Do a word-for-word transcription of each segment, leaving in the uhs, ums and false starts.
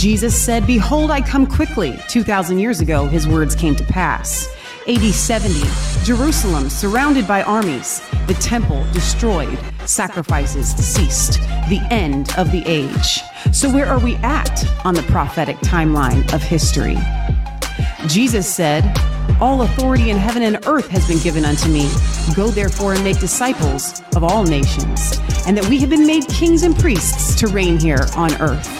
Jesus said, "Behold, I come quickly." two thousand years ago, his words came to pass. A D seventy, Jerusalem surrounded by armies, the temple destroyed, sacrifices ceased, the end of the age. So where are we at on the prophetic timeline of history? Jesus said, "All authority in heaven and earth has been given unto me. Go therefore and make disciples of all nations," and that we have been made kings and priests to reign here on earth.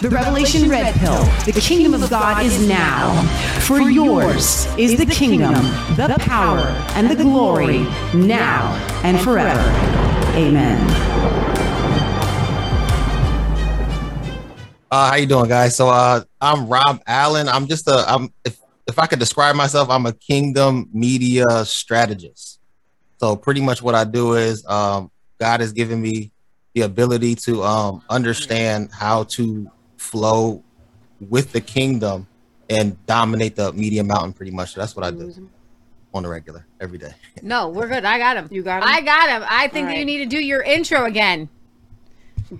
The, the Revelation Red Pill, the, the kingdom, kingdom of God, God is now. For, for yours is the kingdom, the, the power, and the glory, now and, and forever. forever. Amen. Uh, how you doing, guys? So uh, I'm Rob Allen. I'm just a, I'm, if, if I could describe myself, I'm a Kingdom media strategist. So pretty much what I do is um, God has given me the ability to um, understand how to flow with the Kingdom and dominate the media mountain, pretty much. So that's what I do on the regular, every day. No, we're good. I got him. You got him? I got him. I think right. that you need to do your intro again.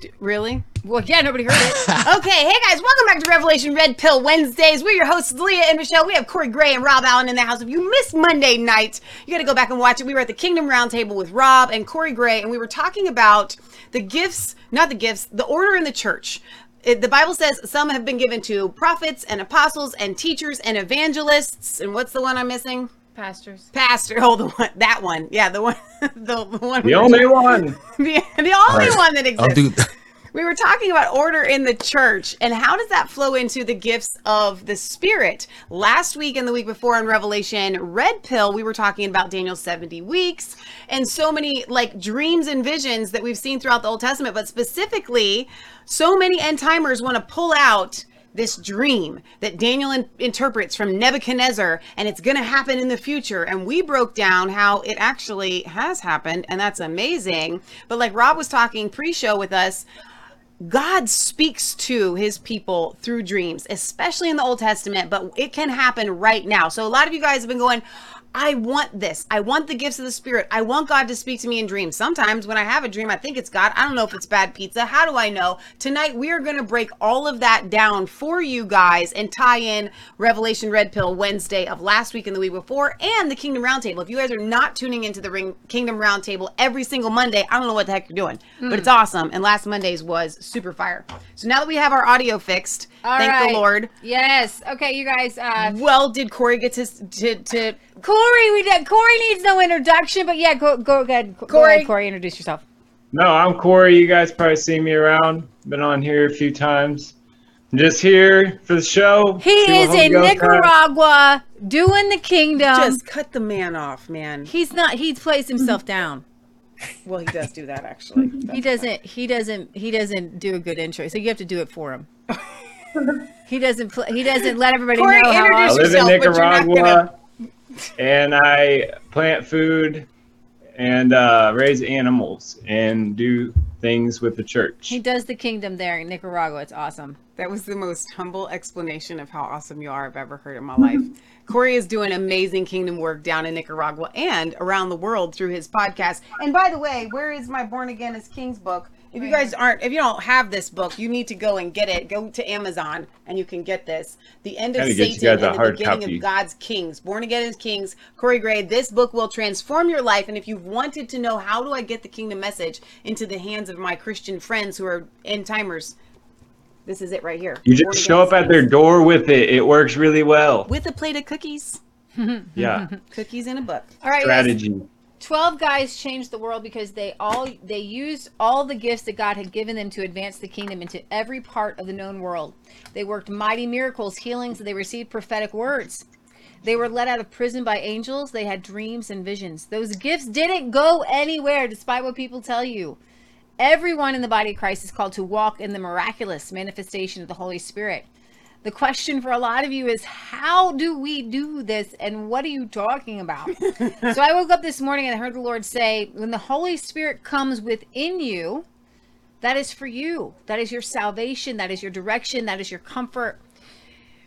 D- really? Well, yeah, nobody heard it. Okay, hey guys, welcome back to Revelation Red Pill Wednesdays. We're your hosts, Leah and Michelle. We have Corey Gray and Rob Allen in the house. If you missed Monday night, you got to go back and watch it. We were at the Kingdom Roundtable with Rob and Corey Gray, and we were talking about the gifts, not the gifts, the order in the church. It, the Bible says some have been given to prophets and apostles and teachers and evangelists. And what's the one I'm missing? Pastors. Pastor. Oh, the one. That one. Yeah, the one. The, the one. The only one. The, the only right. one that exists. I'll do that. We were talking about order in the church and how does that flow into the gifts of the Spirit? Last week and the week before on Revelation Red Pill, we were talking about Daniel's seventy weeks and so many like dreams and visions that we've seen throughout the Old Testament, but specifically so many end timers want to pull out this dream that Daniel in- interprets from Nebuchadnezzar, and it's going to happen in the future. And we broke down how it actually has happened, and that's amazing. But like Rob was talking pre-show with us, God speaks to his people through dreams, especially in the Old Testament, but it can happen right now. So a lot of you guys have been going, I want this. I want the gifts of the Spirit. I want God to speak to me in dreams. Sometimes when I have a dream, I think it's God. I don't know if it's bad pizza. How do I know? Tonight, we are going to break all of that down for you guys and tie in Revelation Red Pill Wednesday of last week and the week before and the Kingdom Roundtable. If you guys are not tuning into the Ring Kingdom Roundtable every single Monday, I don't know what the heck you're doing, mm. but it's awesome. And last Monday's was super fire. So now that we have our audio fixed, all thank right. the Lord. Yes. Okay, you guys. Uh... Well, did Corey get to... to, to Corey, we did. Corey needs no introduction, but yeah, go go, go ahead. Corey. Go ahead, Corey, introduce yourself. No, I'm Corey. You guys probably see me around. Been on here a few times. I'm just here for the show. He is in Nicaragua time. Doing the kingdom. Just cut the man off, man. He's not. He plays himself down. Well, he does do that actually. That's he doesn't. Fun. He doesn't. He doesn't do a good intro, so you have to do it for him. he doesn't. Pl- he doesn't let everybody Corey, know how I live in Nicaragua. And I plant food and uh, raise animals and do things with the church. He does the kingdom there in Nicaragua. It's awesome. That was the most humble explanation of how awesome you are I've ever heard in my life. Corey is doing amazing kingdom work down in Nicaragua and around the world through his podcast. And by the way, where is my Born Again as Kings book? If you guys aren't, if you don't have this book, you need to go and get it. Go to Amazon and you can get this. The End of Satan and the Beginning copy. Of God's Kings. Born Again as Kings. Corey Gray, this book will transform your life. And if you've wanted to know how do I get the kingdom message into the hands of my Christian friends who are end timers, this is it right here. You just show up at their door with it. It works really well. With a plate of cookies. Yeah. Cookies in a book. All right. Strategy. Guys. twelve guys changed the world because they all they used all the gifts that God had given them to advance the kingdom into every part of the known world. They worked mighty miracles, healings, and they received prophetic words. They were let out of prison by angels. They had dreams and visions. Those gifts didn't go anywhere, despite what people tell you. Everyone in the body of Christ is called to walk in the miraculous manifestation of the Holy Spirit. The question for a lot of you is, how do we do this? And what are you talking about? So I woke up this morning and I heard the Lord say, when the Holy Spirit comes within you, that is for you. That is your salvation. That is your direction. That is your comfort.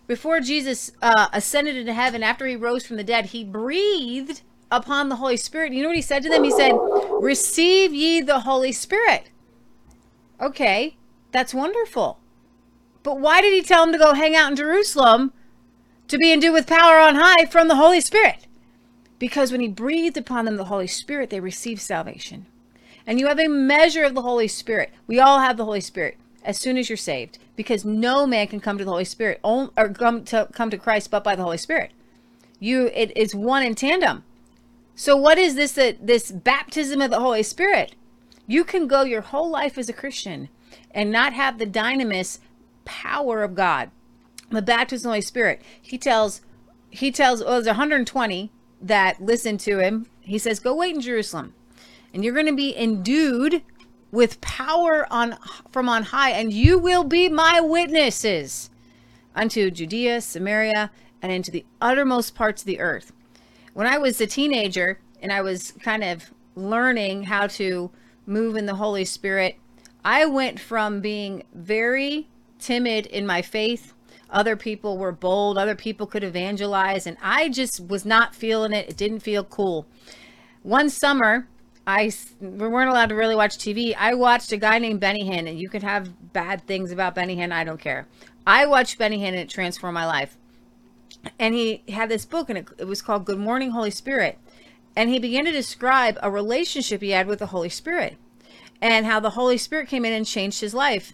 Before Jesus uh, ascended into heaven, after he rose from the dead, he breathed upon the Holy Spirit. You know what he said to them? He said, "Receive ye the Holy Spirit." Okay, that's wonderful. But why did he tell him to go hang out in Jerusalem to be endued with power on high from the Holy Spirit? Because when he breathed upon them the Holy Spirit, they received salvation. And you have a measure of the Holy Spirit. We all have the Holy Spirit as soon as you're saved, because no man can come to the Holy Spirit or come to, come to Christ but by the Holy Spirit. You, it is one in tandem. So what is this, uh, this baptism of the Holy Spirit? You can go your whole life as a Christian and not have the dynamis power of God, the baptism of the Holy Spirit. He tells, he tells, well, there's one hundred twenty that listen to him. He says, go wait in Jerusalem, and you're going to be endued with power on from on high, and you will be my witnesses unto Judea, Samaria, and into the uttermost parts of the earth. When I was a teenager and I was kind of learning how to move in the Holy Spirit, I went from being very timid in my faith. Other people were bold. Other people could evangelize. And I just was not feeling it. It didn't feel cool. One summer, I, we weren't allowed to really watch T V. I watched a guy named Benny Hinn. And you could have bad things about Benny Hinn. I don't care. I watched Benny Hinn and it transformed my life. And he had this book, and it, it was called Good Morning Holy Spirit. And he began to describe a relationship he had with the Holy Spirit and how the Holy Spirit came in and changed his life.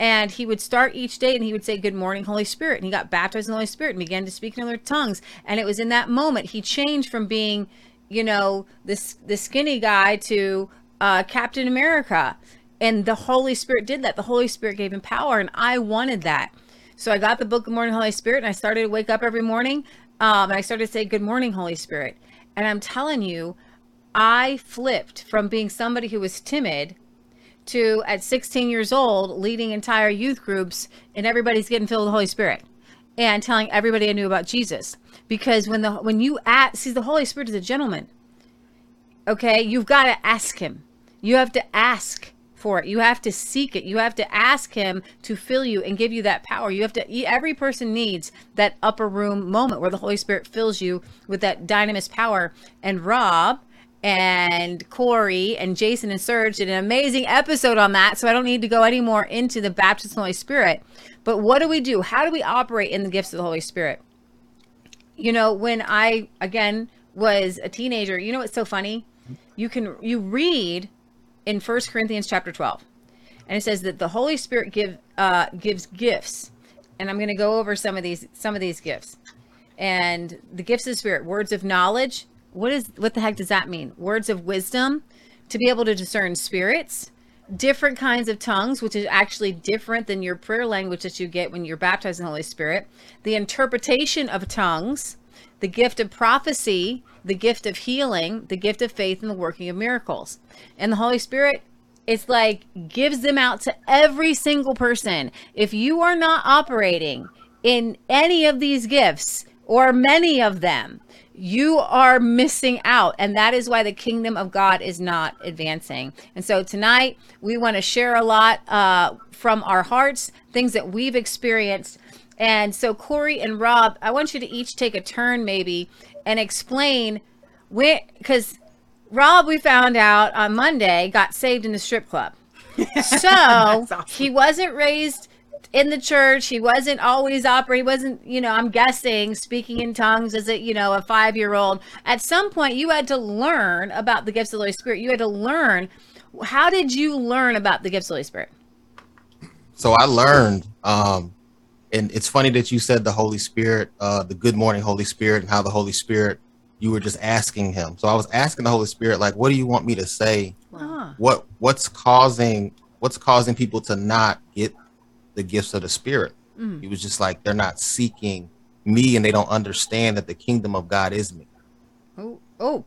And he would start each day and he would say, good morning, Holy Spirit. And he got baptized in the Holy Spirit and began to speak in other tongues. And it was in that moment he changed from being, you know, this, this skinny guy to uh, Captain America. And the Holy Spirit did that. The Holy Spirit gave him power, and I wanted that. So I got the book, Good Morning, Holy Spirit, and I started to wake up every morning. Um, and I started to say, good morning, Holy Spirit. And I'm telling you, I flipped from being somebody who was timid to, at sixteen years old, leading entire youth groups, and everybody's getting filled with the Holy Spirit and telling everybody I knew about Jesus. Because when the when you ask, see, the Holy Spirit is a gentleman. Okay, you've got to ask him. You have to ask for it. You have to seek it. You have to ask him to fill you and give you that power. You have to, every person needs that upper room moment where the Holy Spirit fills you with that dynamis power. And Rob and Corey and Jason and Serge did an amazing episode on that. So I don't need to go any more into the baptism of the Holy Spirit. But what do we do? How do we operate in the gifts of the Holy Spirit? You know, when I, again, was a teenager, you know what's so funny? You can, you read in First Corinthians chapter twelve, and it says that the Holy Spirit give uh gives gifts, and I'm going to go over some of these some of these gifts. And the gifts of the Spirit: words of knowledge. What is what the heck does that mean? Words of wisdom, to be able to discern spirits. Different kinds of tongues, which is actually different than your prayer language that you get when you're baptized in the Holy Spirit. The interpretation of tongues, the gift of prophecy, the gift of healing, the gift of faith, and the working of miracles. And the Holy Spirit, it's like, gives them out to every single person. If you are not operating in any of these gifts, or many of them, you are missing out. And that is why the kingdom of God is not advancing. And so tonight, we want to share a lot uh, from our hearts, things that we've experienced. And so Corey and Rob, I want you to each take a turn maybe and explain where, because Rob, we found out on Monday, got saved in the strip club. So that's awesome. He wasn't raised in the church. He wasn't always operating. He wasn't, you know, I'm guessing speaking in tongues as a, you know, a five-year-old. At some point you had to learn about the gifts of the Holy Spirit. You had to learn. How did you learn about the gifts of the Holy Spirit? So I learned, um, and it's funny that you said the Holy Spirit, uh, the Good Morning Holy Spirit, and how the Holy Spirit, you were just asking him. So I was asking the Holy Spirit, like, what do you want me to say? Wow. What what's causing what's causing people to not get the gifts of the Spirit? Mm. He was just like, they're not seeking me, and they don't understand that the kingdom of God is me. Oh, oh.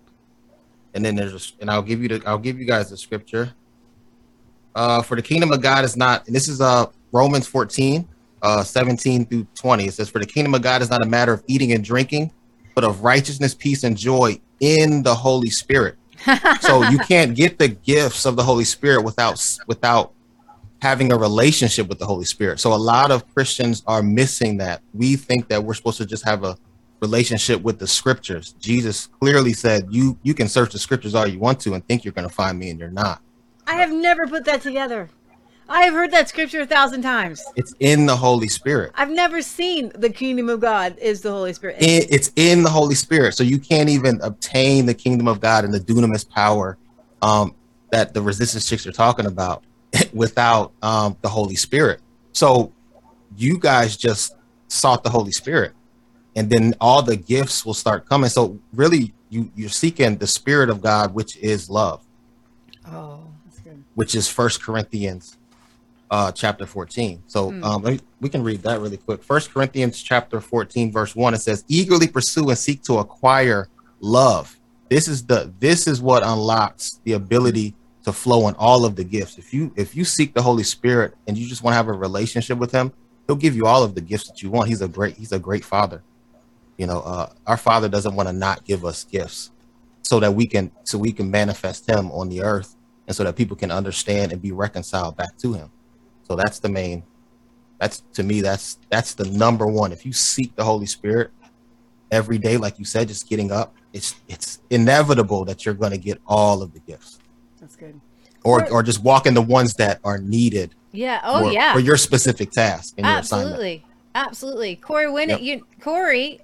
And then there's, and I'll give you the, I'll give you guys the scripture. Uh, for the kingdom of God is not, and this is uh Romans fourteen. Uh, seventeen through twenty. It says, for the kingdom of God is not a matter of eating and drinking, but of righteousness, peace, and joy in the Holy Spirit. So you can't get the gifts of the Holy Spirit without without having a relationship with the Holy Spirit. So a lot of Christians are missing that. We think that we're supposed to just have a relationship with the scriptures. Jesus clearly said, you you can search the scriptures all you want to and think you're going to find me, and you're not. I have never put that together. I have heard that scripture a thousand times. It's in the Holy Spirit. I've never seen the kingdom of God is the Holy Spirit. It, it's in the Holy Spirit. So you can't even obtain the kingdom of God and the dunamis power um, that the Resistance Chicks are talking about without um, the Holy Spirit. So you guys just sought the Holy Spirit, and then all the gifts will start coming. So really, you, you're seeking the Spirit of God, which is love. Oh, that's good. Which is First Corinthians uh, chapter fourteen. So mm. um, let me, we can read that really quick. First Corinthians chapter fourteen, verse one, it says, eagerly pursue and seek to acquire love. This is the this is what unlocks the ability to flow in all of the gifts. If you if you seek the Holy Spirit and you just want to have a relationship with him, he'll give you all of the gifts that you want. He's a great he's a great father. You know, uh, our Father doesn't want to not give us gifts so that we can so we can manifest him on the earth, and so that people can understand and be reconciled back to him. So that's the main, that's to me, that's that's the number one. If you seek the Holy Spirit every day, like you said, just getting up, it's it's inevitable that you're going to get all of the gifts. That's good. Or or, or just walking the ones that are needed. Yeah. Oh, for, yeah. For your specific task and your assignment. Absolutely. Absolutely. Corey, when yep. you Corey,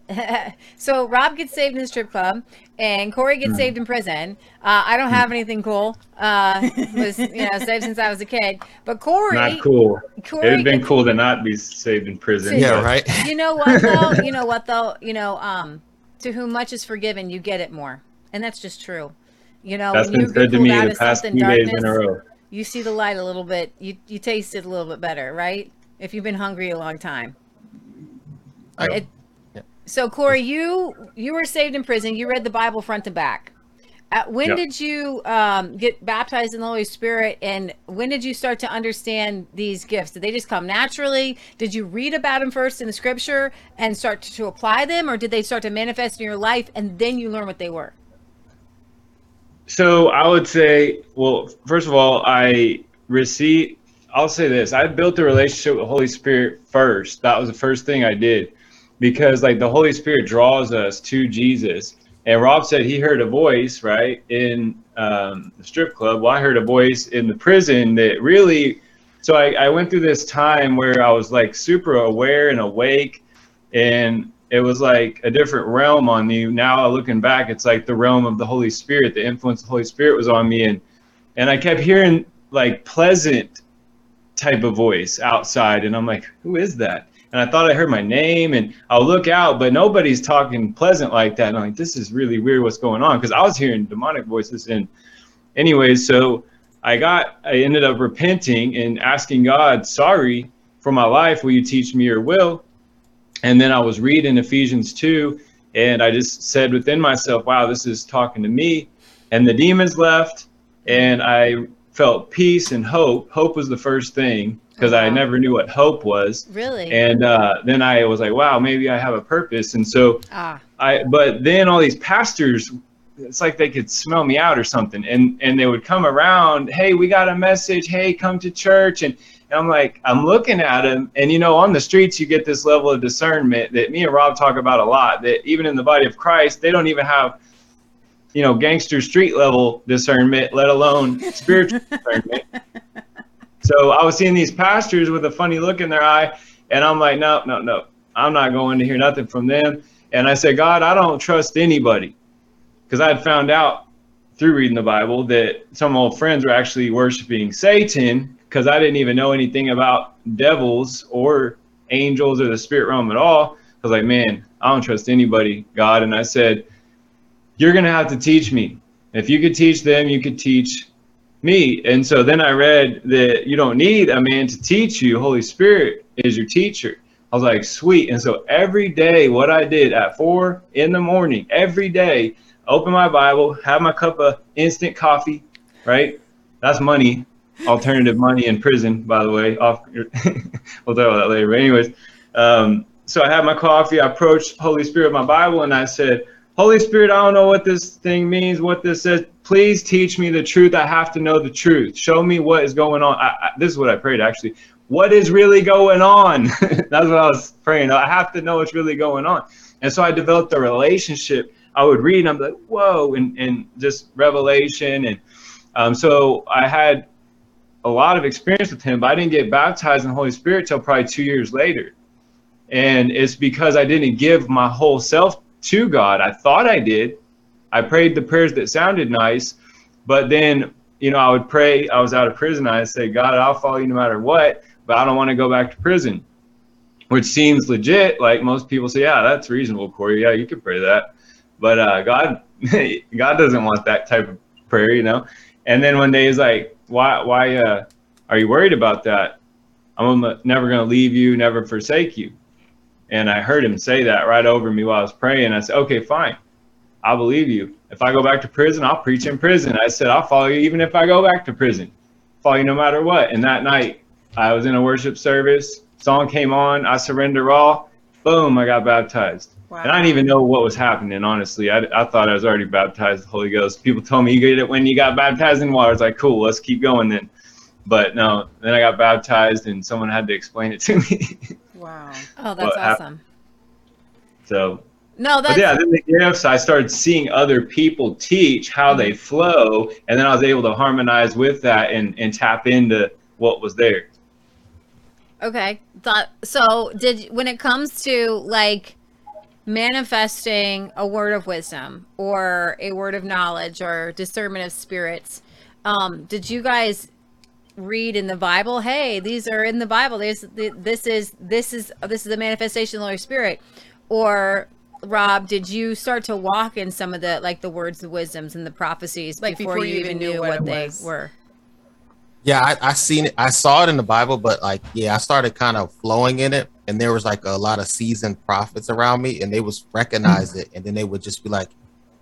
so Rob gets saved in the strip club and Corey gets mm. saved in prison. Uh, I don't have anything cool. Uh, was you know saved since I was a kid. But Corey, not cool. Corey, it would have been cool to not be saved in prison. To, yeah, right. You know what though? You know what though? You know, um, to whom much is forgiven, you get it more, and that's just true. You know, that's when been you said to me the past few darkness, days in a row. You see the light a little bit. You you taste it a little bit better, right? If you've been hungry a long time. It, yeah. So Corey, you you were saved in prison. You read the Bible front to back. At, when yep. did you um, get baptized in the Holy Spirit, and when did you start to understand these gifts? Did they just come naturally? Did you read about them first in the scripture and start to, to apply them, or did they start to manifest in your life and then you learn what they were? So I would say, well, first of all, I received, I'll say this, I built a relationship with the Holy Spirit first. That was the first thing I did, because like the Holy Spirit draws us to Jesus. And Rob said he heard a voice, right, in um, the strip club. Well, I heard a voice in the prison that really, so I, I went through this time where I was like super aware and awake, and it was like a different realm on me. Now looking back, it's like the realm of the Holy Spirit, the influence of the Holy Spirit was on me. And, and I kept hearing like pleasant type of voice outside, and I'm like, who is that? And I thought I heard my name, and I'll look out, but nobody's talking pleasant like that. And I'm like, this is really weird what's going on, because I was hearing demonic voices. And anyways, so I got, I ended up repenting and asking God, sorry for my life, will you teach me your will? And then I was reading Ephesians two, and I just said within myself, wow, this is talking to me. And the demons left, and I felt peace and hope. Hope was the first thing, because oh, wow. I never knew what hope was. Really? And uh, then I was like, wow, maybe I have a purpose. And so ah. I, but then all these pastors, it's like they could smell me out or something. And, and they would come around, hey, we got a message. Hey, come to church. And, and I'm like, I'm looking at them. And you know, on the streets, you get this level of discernment that me and Rob talk about a lot, that even in the body of Christ, they don't even have, you know, gangster street level discernment, let alone spiritual discernment. So I was seeing these pastors with a funny look in their eye, and I'm like, no, no, no, I'm not going to hear nothing from them. And I said, God, I don't trust anybody, because I had found out through reading the Bible that some old friends were actually worshiping Satan, because I didn't even know anything about devils or angels or the spirit realm at all. I was like, man, I don't trust anybody, God. And I said, you're going to have to teach me. If you could teach them, you could teach me. And so then I read that you don't need a man to teach you. Holy Spirit is your teacher. I was like, sweet. And so every day, what I did at four in the morning, every day, open my Bible, have my cup of instant coffee, right? That's money, alternative money in prison, by the way. Off, we'll talk about that later. But anyways, um, so I had my coffee. I approached Holy Spirit with my Bible, and I said, Holy Spirit, I don't know what this thing means, what this says. Please teach me the truth. I have to know the truth. Show me what is going on. I, I, this is what I prayed, actually. What is really going on? That's what I was praying. I have to know what's really going on. And so I developed a relationship. I would read, and I'm like, whoa, and, and just revelation. And um, so I had a lot of experience with him, but I didn't get baptized in the Holy Spirit till probably two years later. And it's because I didn't give my whole self to God. I thought I did. I prayed the prayers that sounded nice, but then, you know, I would pray. I was out of prison. I'd say, God, I'll follow you no matter what, but I don't want to go back to prison, which seems legit. Like most people say, yeah, that's reasonable, Corey. Yeah, you can pray that. But uh, God, God doesn't want that type of prayer, you know? And then one day he's like, why, why uh, are you worried about that? I'm never going to leave you, never forsake you. And I heard him say that right over me while I was praying. I said, okay, fine. I believe you. If I go back to prison, I'll preach in prison. I said, I'll follow you even if I go back to prison. Follow you no matter what. And that night, I was in a worship service. Song came on. I surrender all. Boom, I got baptized. Wow. And I didn't even know what was happening, honestly. I, I thought I was already baptized with the Holy Ghost. People told me, you get it when you got baptized in water. I was like, cool, let's keep going then. But no, then I got baptized and someone had to explain it to me. Wow. Oh, that's awesome. So, no, that's. But yeah, then the gifts, I started seeing other people teach how mm-hmm. they flow, and then I was able to harmonize with that and, and tap into what was there. Okay. So, did when it comes to like manifesting a word of wisdom or a word of knowledge or discernment of spirits, um, did you guys read in the Bible, hey, these are in the Bible, there's this is this is this is the manifestation of the Holy Spirit? Or Rob, did you start to walk in some of the like the words, the wisdoms and the prophecies like before, before you even knew what, what they were? Yeah, I, I seen it. I saw it in the Bible, but like, yeah, I started kind of flowing in it. And there was like a lot of seasoned prophets around me and they would recognize it. And then they would just be like,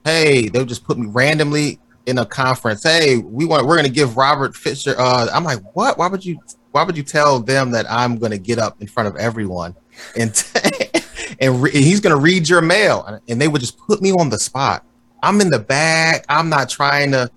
hey, they would just put me randomly in a conference. Hey, we want, we're going to give Robert Fisher. Uh, I'm like, what? Why would you, why would you tell them that I'm going to get up in front of everyone and, t- and, re- and he's going to read your mail? And they would just put me on the spot. I'm in the back. I'm not trying to.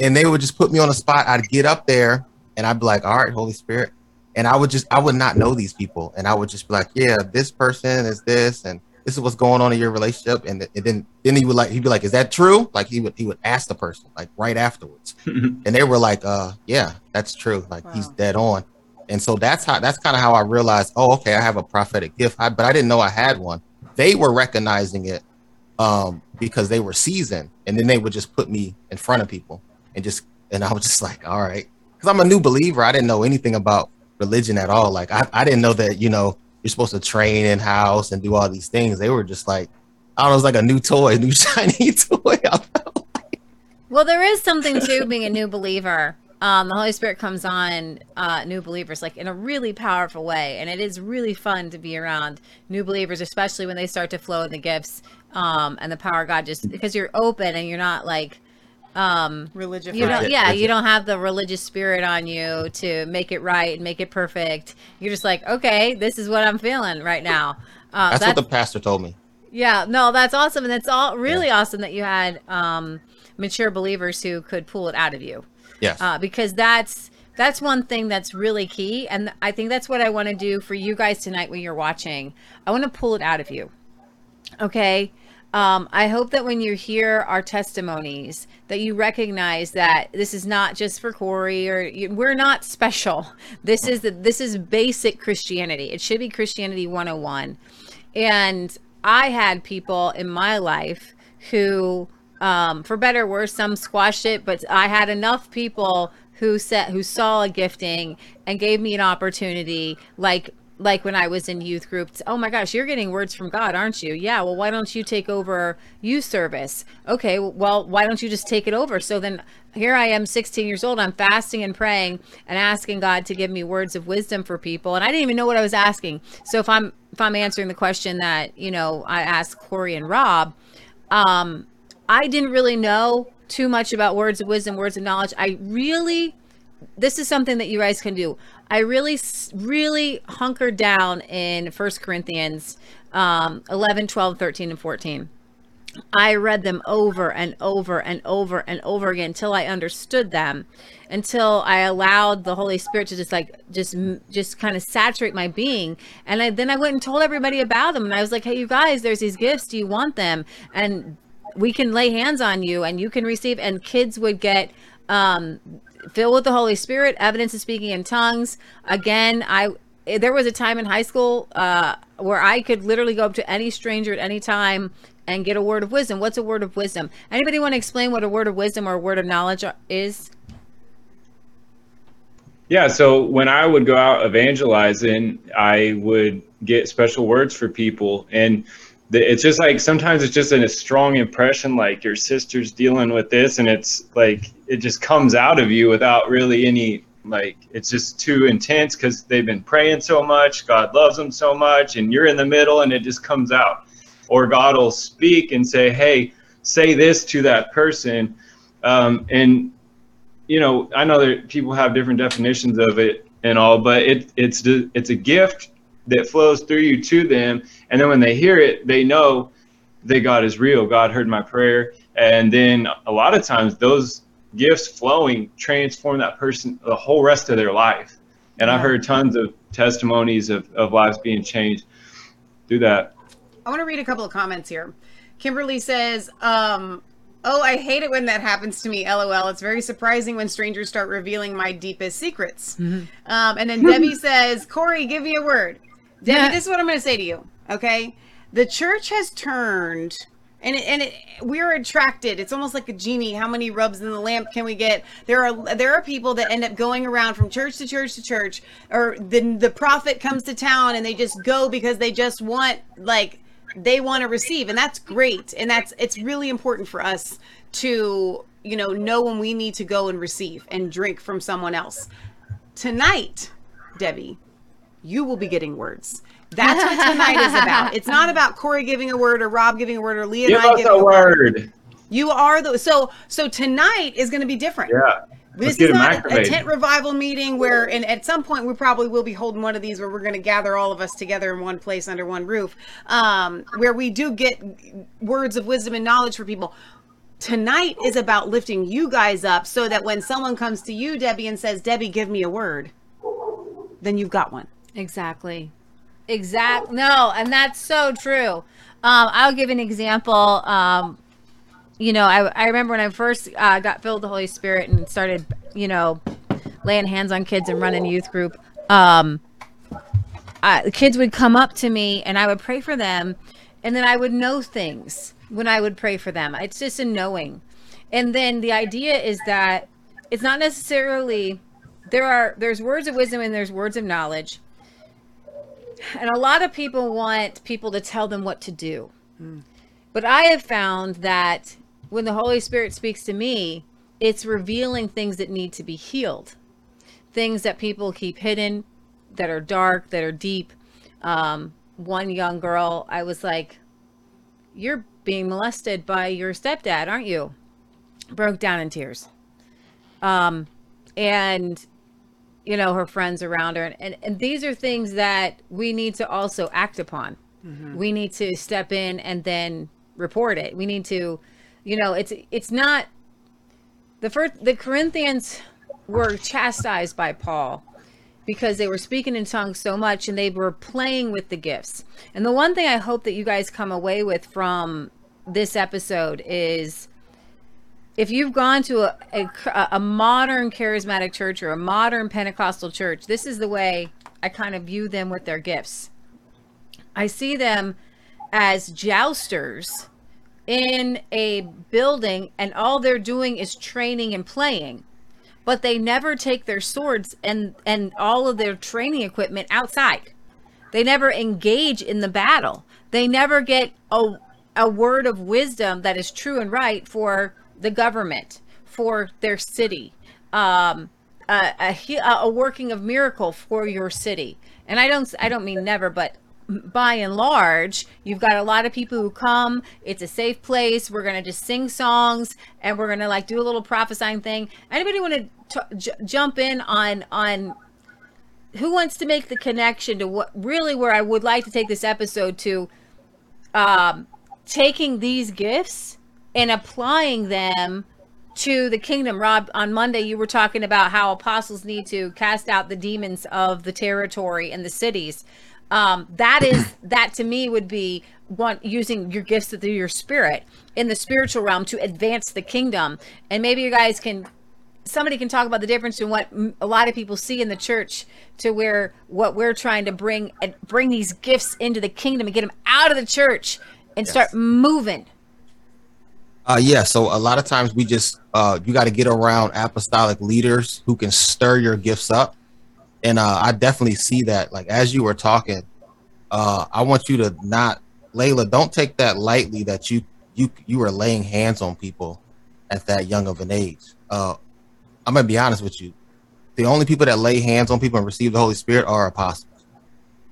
And they would just put me on the spot. I'd get up there and I'd be like, all right, Holy Spirit. And I would just, I would not know these people. And I would just be like, yeah, this person is this. And this is what's going on in your relationship. And, and then, then he would like, he'd be like, is that true? Like he would, he would ask the person like right afterwards. And they were like, uh, yeah, that's true. Like wow. He's dead on. And so that's how, that's kind of how I realized, oh, okay, I have a prophetic gift, I, but I didn't know I had one. They were recognizing it um, because they were seasoned. And then they would just put me in front of people. And just, and I was just like, all right, because I'm a new believer. I didn't know anything about religion at all. Like I, I didn't know that, you know, you're supposed to train in house and do all these things. They were just like, I don't know, it was like a new toy, a new shiny toy. Well, there is something to being a new believer. Um, the Holy Spirit comes on uh, new believers like in a really powerful way. And it is really fun to be around new believers, especially when they start to flow in the gifts um, and the power of God, just because you're open and you're not like, um religious you don't, yeah you don't have the religious spirit on you to make it right and make it perfect. You're just like, okay, this is what I'm feeling right now. uh, that's, that's what the pastor told me. Yeah, no, that's awesome. And that's all really yeah. awesome that you had um mature believers who could pull it out of you. Yes, uh, because that's that's one thing that's really key. And I think that's what I want to do for you guys tonight when you're watching. I want to pull it out of you. Okay. Um, I hope that when you hear our testimonies, that you recognize that this is not just for Corey or you, we're not special. This is the, this is basic Christianity. It should be Christianity one oh one. And I had people in my life who, um, for better or worse, some squashed it, but I had enough people who said, who saw a gifting and gave me an opportunity, like like when I was in youth groups, oh my gosh, you're getting words from God, aren't you? Yeah, well, why don't you take over youth service? Okay, well, why don't you just take it over? So then here I am, sixteen years old, I'm fasting and praying and asking God to give me words of wisdom for people. And I didn't even know what I was asking. So if I'm if I'm answering the question that, you know, I asked Corey and Rob, um, I didn't really know too much about words of wisdom, words of knowledge. I really... This is something that you guys can do. I really, really hunkered down in First Corinthians um, eleven, twelve, thirteen, and fourteen. I read them over and over and over and over again until I understood them, until I allowed the Holy Spirit to just like, just, just kind of saturate my being. And I, then I went and told everybody about them. And I was like, hey, you guys, there's these gifts. Do you want them? And we can lay hands on you and you can receive. And kids would get... um filled with the Holy Spirit, evidence of speaking in tongues. Again, I there was a time in high school uh, where I could literally go up to any stranger at any time and get a word of wisdom. What's a word of wisdom? Anybody want to explain what a word of wisdom or a word of knowledge is? Yeah, so when I would go out evangelizing, I would get special words for people. And the, it's just like, sometimes it's just a strong impression, like your sister's dealing with this, and it's like, it just comes out of you without really any, like, it's just too intense because they've been praying so much, God loves them so much, and you're in the middle and it just comes out. Or God will speak and say, hey, say this to that person. Um, and, you know, I know that people have different definitions of it and all, but it, it's it's a gift that flows through you to them. And then when they hear it, they know that God is real. God heard my prayer. And then a lot of times those gifts flowing transform that person the whole rest of their life. And I've heard tons of testimonies of, of lives being changed through that. I want to read a couple of comments here. Kimberly says, um, oh, I hate it when that happens to me, L O L. It's very surprising when strangers start revealing my deepest secrets. Mm-hmm. Um, and then Debbie says, Corey, give me a word. Debbie, yeah. This is what I'm going to say to you, okay? The church has turned, and it, and it, we're attracted. It's almost like a genie. How many rubs in the lamp can we get? There are there are people that end up going around from church to church to church, or the, the prophet comes to town, and they just go because they just want, like, they want to receive, and that's great. And that's, it's really important for us to, you know, know when we need to go and receive and drink from someone else. Tonight, Debbie, you will be getting words. That's what tonight is about. It's not about Corey giving a word or Rob giving a word or Leah and I giving a word. You are the, so, so tonight is going to be different. Yeah. This is not a tent revival meeting where, and at some point we probably will be holding one of these where we're going to gather all of us together in one place under one roof, um, where we do get words of wisdom and knowledge for people. Tonight is about lifting you guys up so that when someone comes to you, Debbie, and says, Debbie, give me a word, then you've got one. Exactly. Exact. No, and that's so true. Um, I'll give an example. Um, You know, I, I remember when I first uh, got filled with the Holy Spirit and started, you know, laying hands on kids and running a youth group. Um, I, the kids would come up to me and I would pray for them. And then I would know things when I would pray for them. It's just a knowing. And then the idea is that it's not necessarily, there are, there's words of wisdom and there's words of knowledge. And a lot of people want people to tell them what to do. Mm. But I have found that when the Holy Spirit speaks to me, it's revealing things that need to be healed, things that people keep hidden, that are dark, that are deep. Um, one young girl, I was like, you're being molested by your stepdad, aren't you? Broke down in tears. Um, and, you know, her friends around her. And, and, and these are things that we need to also act upon. Mm-hmm. We need to step in and then report it. We need to, you know, it's it's not, the first, the Corinthians were chastised by Paul because they were speaking in tongues so much and they were playing with the gifts. And the one thing I hope that you guys come away with from this episode is, if you've gone to a, a, a modern charismatic church or a modern Pentecostal church, this is the way I kind of view them with their gifts. I see them as jousters in a building, and all they're doing is training and playing, but they never take their swords and, and all of their training equipment outside. They never engage in the battle. They never get a, a word of wisdom that is true and right for the government, for their city, um, a, a, a working of miracle for your city. And I don't, I don't mean never, but by and large, you've got a lot of people who come. It's a safe place. We're going to just sing songs and we're going to like do a little prophesying thing. Anybody want to t- j- jump in on, on who wants to make the connection to what really where I would like to take this episode to, um, taking these gifts and applying them to the kingdom. Rob, on Monday, you were talking about how apostles need to cast out the demons of the territory and the cities. Um, that is, that to me would be one, using your gifts through your spirit in the spiritual realm to advance the kingdom. And maybe you guys can somebody can talk about the difference in what a lot of people see in the church to where what we're trying to bring and bring these gifts into the kingdom and get them out of the church and yes. start moving. Uh, yeah. So a lot of times we just, uh, you got to get around apostolic leaders who can stir your gifts up. And uh, I definitely see that. Like, as you were talking, uh, I want you to not, Layla, don't take that lightly that you, you, you are laying hands on people at that young of an age. Uh, I'm going to be honest with you. The only people that lay hands on people and receive the Holy Spirit are apostles.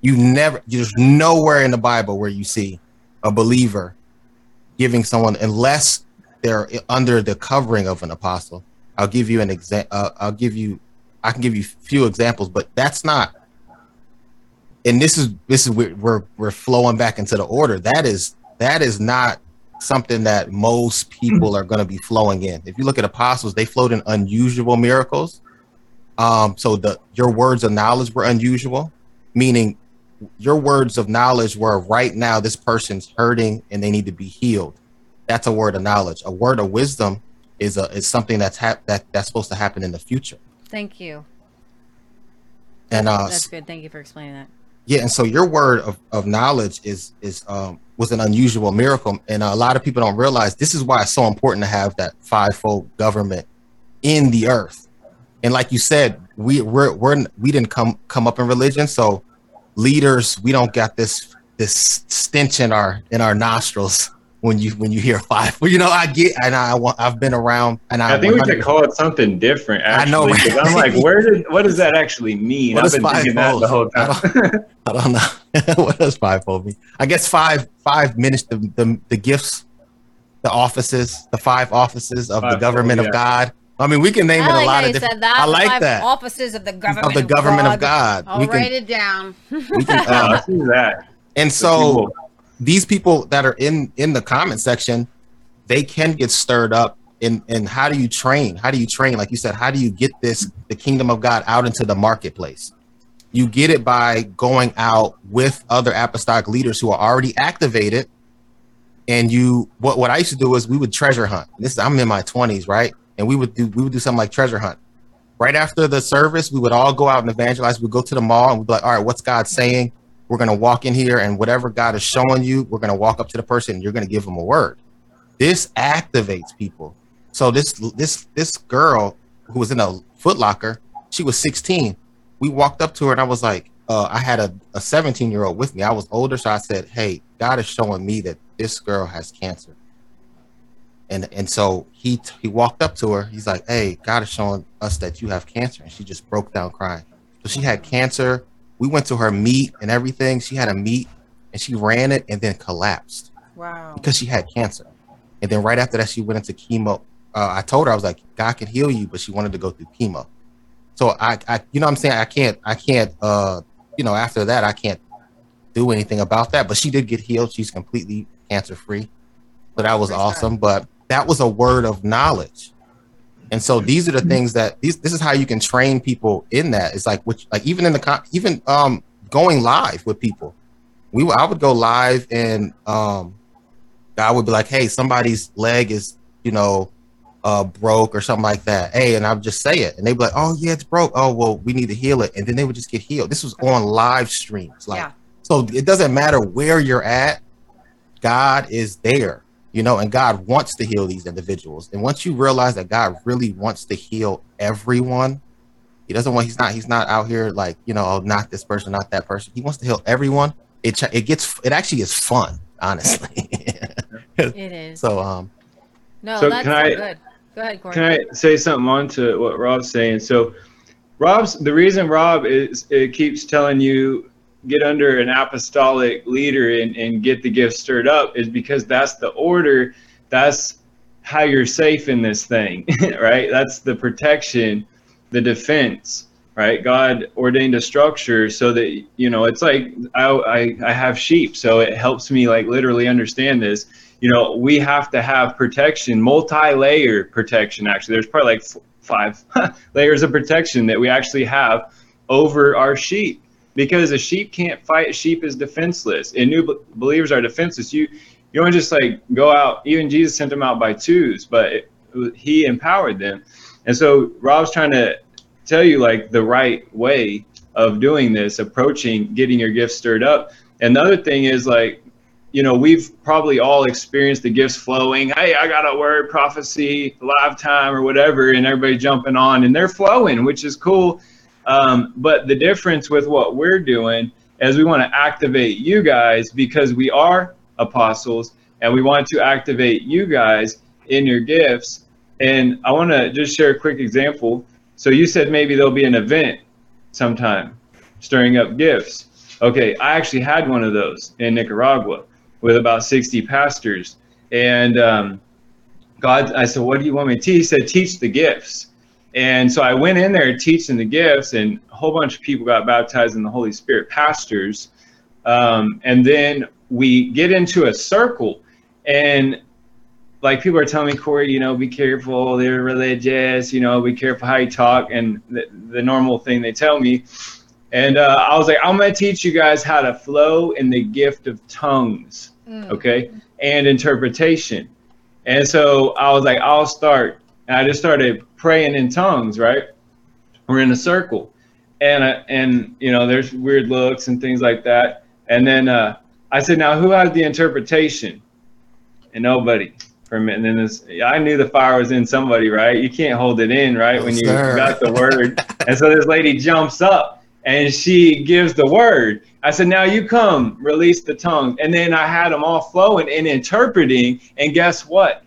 You never, there's nowhere in the Bible where you see a believer giving someone, unless they're under the covering of an apostle. I'll give you an example. Uh, I'll give you, I can give you a few examples, but that's not, and this is, this is, we're, we're, we're flowing back into the order. That is, that is not something that most people are going to be flowing in. If you look at apostles, they flowed in unusual miracles. Um, so the, your words of knowledge were unusual, meaning your words of knowledge were right now, this person's hurting and they need to be healed. That's a word of knowledge. A word of wisdom is a, is something that's hap- that that's supposed to happen in the future. Thank you. And uh, that's good. Thank you for explaining that. Yeah. And so your word of, of knowledge is, is, um, was an unusual miracle. And a lot of people don't realize this is why it's so important to have that fivefold government in the earth. And like you said, we, we're, we're, we didn't come, come up in religion. So leaders, we don't got this, this stench in our, in our nostrils when you, when you hear five, well, you know, I get, and I want, I've been around and I, I think we could call it something different. Actually, I know. Right? I'm like, where did, what does that actually mean? What I've been thinking that the whole time. I don't, I don't know. What does fivefold mean? I guess five, five minutes, the, the, the gifts, the offices, the five offices of five the government fold, yeah. of God. I mean, we can name I it like a lot of different. I like five that. Offices of the government of, the government of God. I'll we write can, it down. we can, uh, I see that. And so these people that are in, in the comment section, they can get stirred up. And and how do you train? How do you train? Like you said, how do you get this, the kingdom of God, out into the marketplace? You get it by going out with other apostolic leaders who are already activated. And you, what, what I used to do is we would treasure hunt. This, I'm in my twenties, right? And we would do we would do something like treasure hunt. Right after the service, we would all go out and evangelize. We'd go to the mall and we'd be like, all right, what's God saying? We're going to walk in here and whatever God is showing you, we're going to walk up to the person and you're going to give them a word. This activates people. So this this this girl who was in a Foot Locker, she was sixteen. We walked up to her and I was like, uh, I had a, a seventeen-year-old with me. I was older, so I said, hey, God is showing me that this girl has cancer. And and so he t- he walked up to her. He's like, hey, God is showing us that you have cancer. And she just broke down crying. So she had cancer. We went to her meet and everything. She had a meet and she ran it and then collapsed. Wow. Because she had cancer. And then right after that, she went into chemo. Uh, I told her, I was like, God can heal you, but she wanted to go through chemo. So I, I you know what I'm saying? I can't, I can't, uh, you know, after that, I can't do anything about that. But she did get healed. She's completely cancer free. But that was That's awesome. Right. But that was a word of knowledge. And so these are the things that these, this is how you can train people in that. It's like, which, like even in the, even um, going live with people, we I would go live and um, I would be like, hey, somebody's leg is, you know, uh, broke or something like that. Hey, and I would just say it and they'd be like, oh yeah, it's broke. Oh, well, we need to heal it. And then they would just get healed. This was on live streams. Like, yeah. So it doesn't matter where you're at. God is there. You know, and God wants to heal these individuals. And once you realize that God really wants to heal everyone, he doesn't want, he's not, he's not out here like, you know, oh, not this person, not that person. He wants to heal everyone. It it gets, it actually is fun, honestly. It is. So, um, no, so that's can I, good. Go ahead, Corey. Can I say something on to what Rob's saying? So Rob's, the reason Rob is, it keeps telling you, get under an apostolic leader and, and get the gift stirred up is because that's the order. That's how you're safe in this thing, right? That's the protection, the defense, right? God ordained a structure so that, you know, it's like I, I, I have sheep. So it helps me like literally understand this. You know, we have to have protection, multi-layer protection. Actually, there's probably like five layers of protection that we actually have over our sheep. Because a sheep can't fight, a sheep is defenseless. And new b- believers are defenseless. You you don't just like go out, even Jesus sent them out by twos, but it, he empowered them. And so Rob's trying to tell you like the right way of doing this, approaching getting your gifts stirred up. And the other thing is like, you know, we've probably all experienced the gifts flowing. Hey, I got a word, prophecy, live time or whatever, and everybody jumping on and they're flowing, which is cool. Um, but the difference with what we're doing is we want to activate you guys because we are apostles and we want to activate you guys in your gifts. And I want to just share a quick example. So you said maybe there'll be an event sometime, stirring up gifts. Okay, I actually had one of those in Nicaragua with about sixty pastors. And um, God, I said, what do you want me to teach? He said, teach the gifts. And so I went in there teaching the gifts, and a whole bunch of people got baptized in the Holy Spirit, pastors. Um, and then we get into a circle, and like people are telling me, Corey, you know, be careful, they're religious, you know, be careful how you talk, and the, the normal thing they tell me. And uh, I was like, I'm going to teach you guys how to flow in the gift of tongues, mm. okay, and interpretation. And so I was like, I'll start. And I just started praying in tongues, right? We're in a circle. And, I, and you know, there's weird looks and things like that. And then uh, I said, now, who has the interpretation? And nobody. And then this, I knew the fire was in somebody, right? You can't hold it in, right? Yes, when you sir. got the word. And so this lady jumps up and she gives the word. I said, now you come, release the tongue. And then I had them all flowing and interpreting. And guess what?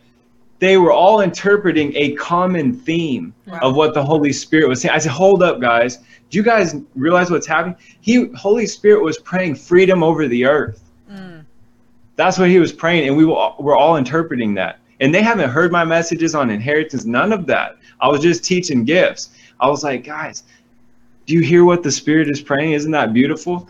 They were all interpreting a common theme wow. of what the Holy Spirit was saying. I said, hold up, guys. Do you guys realize what's happening? He, Holy Spirit was praying freedom over the earth. That's what he was praying, and we were all interpreting that. And they haven't heard my messages on inheritance, none of that. I was just teaching gifts. I was like, guys, do you hear what the Spirit is praying? Isn't that beautiful?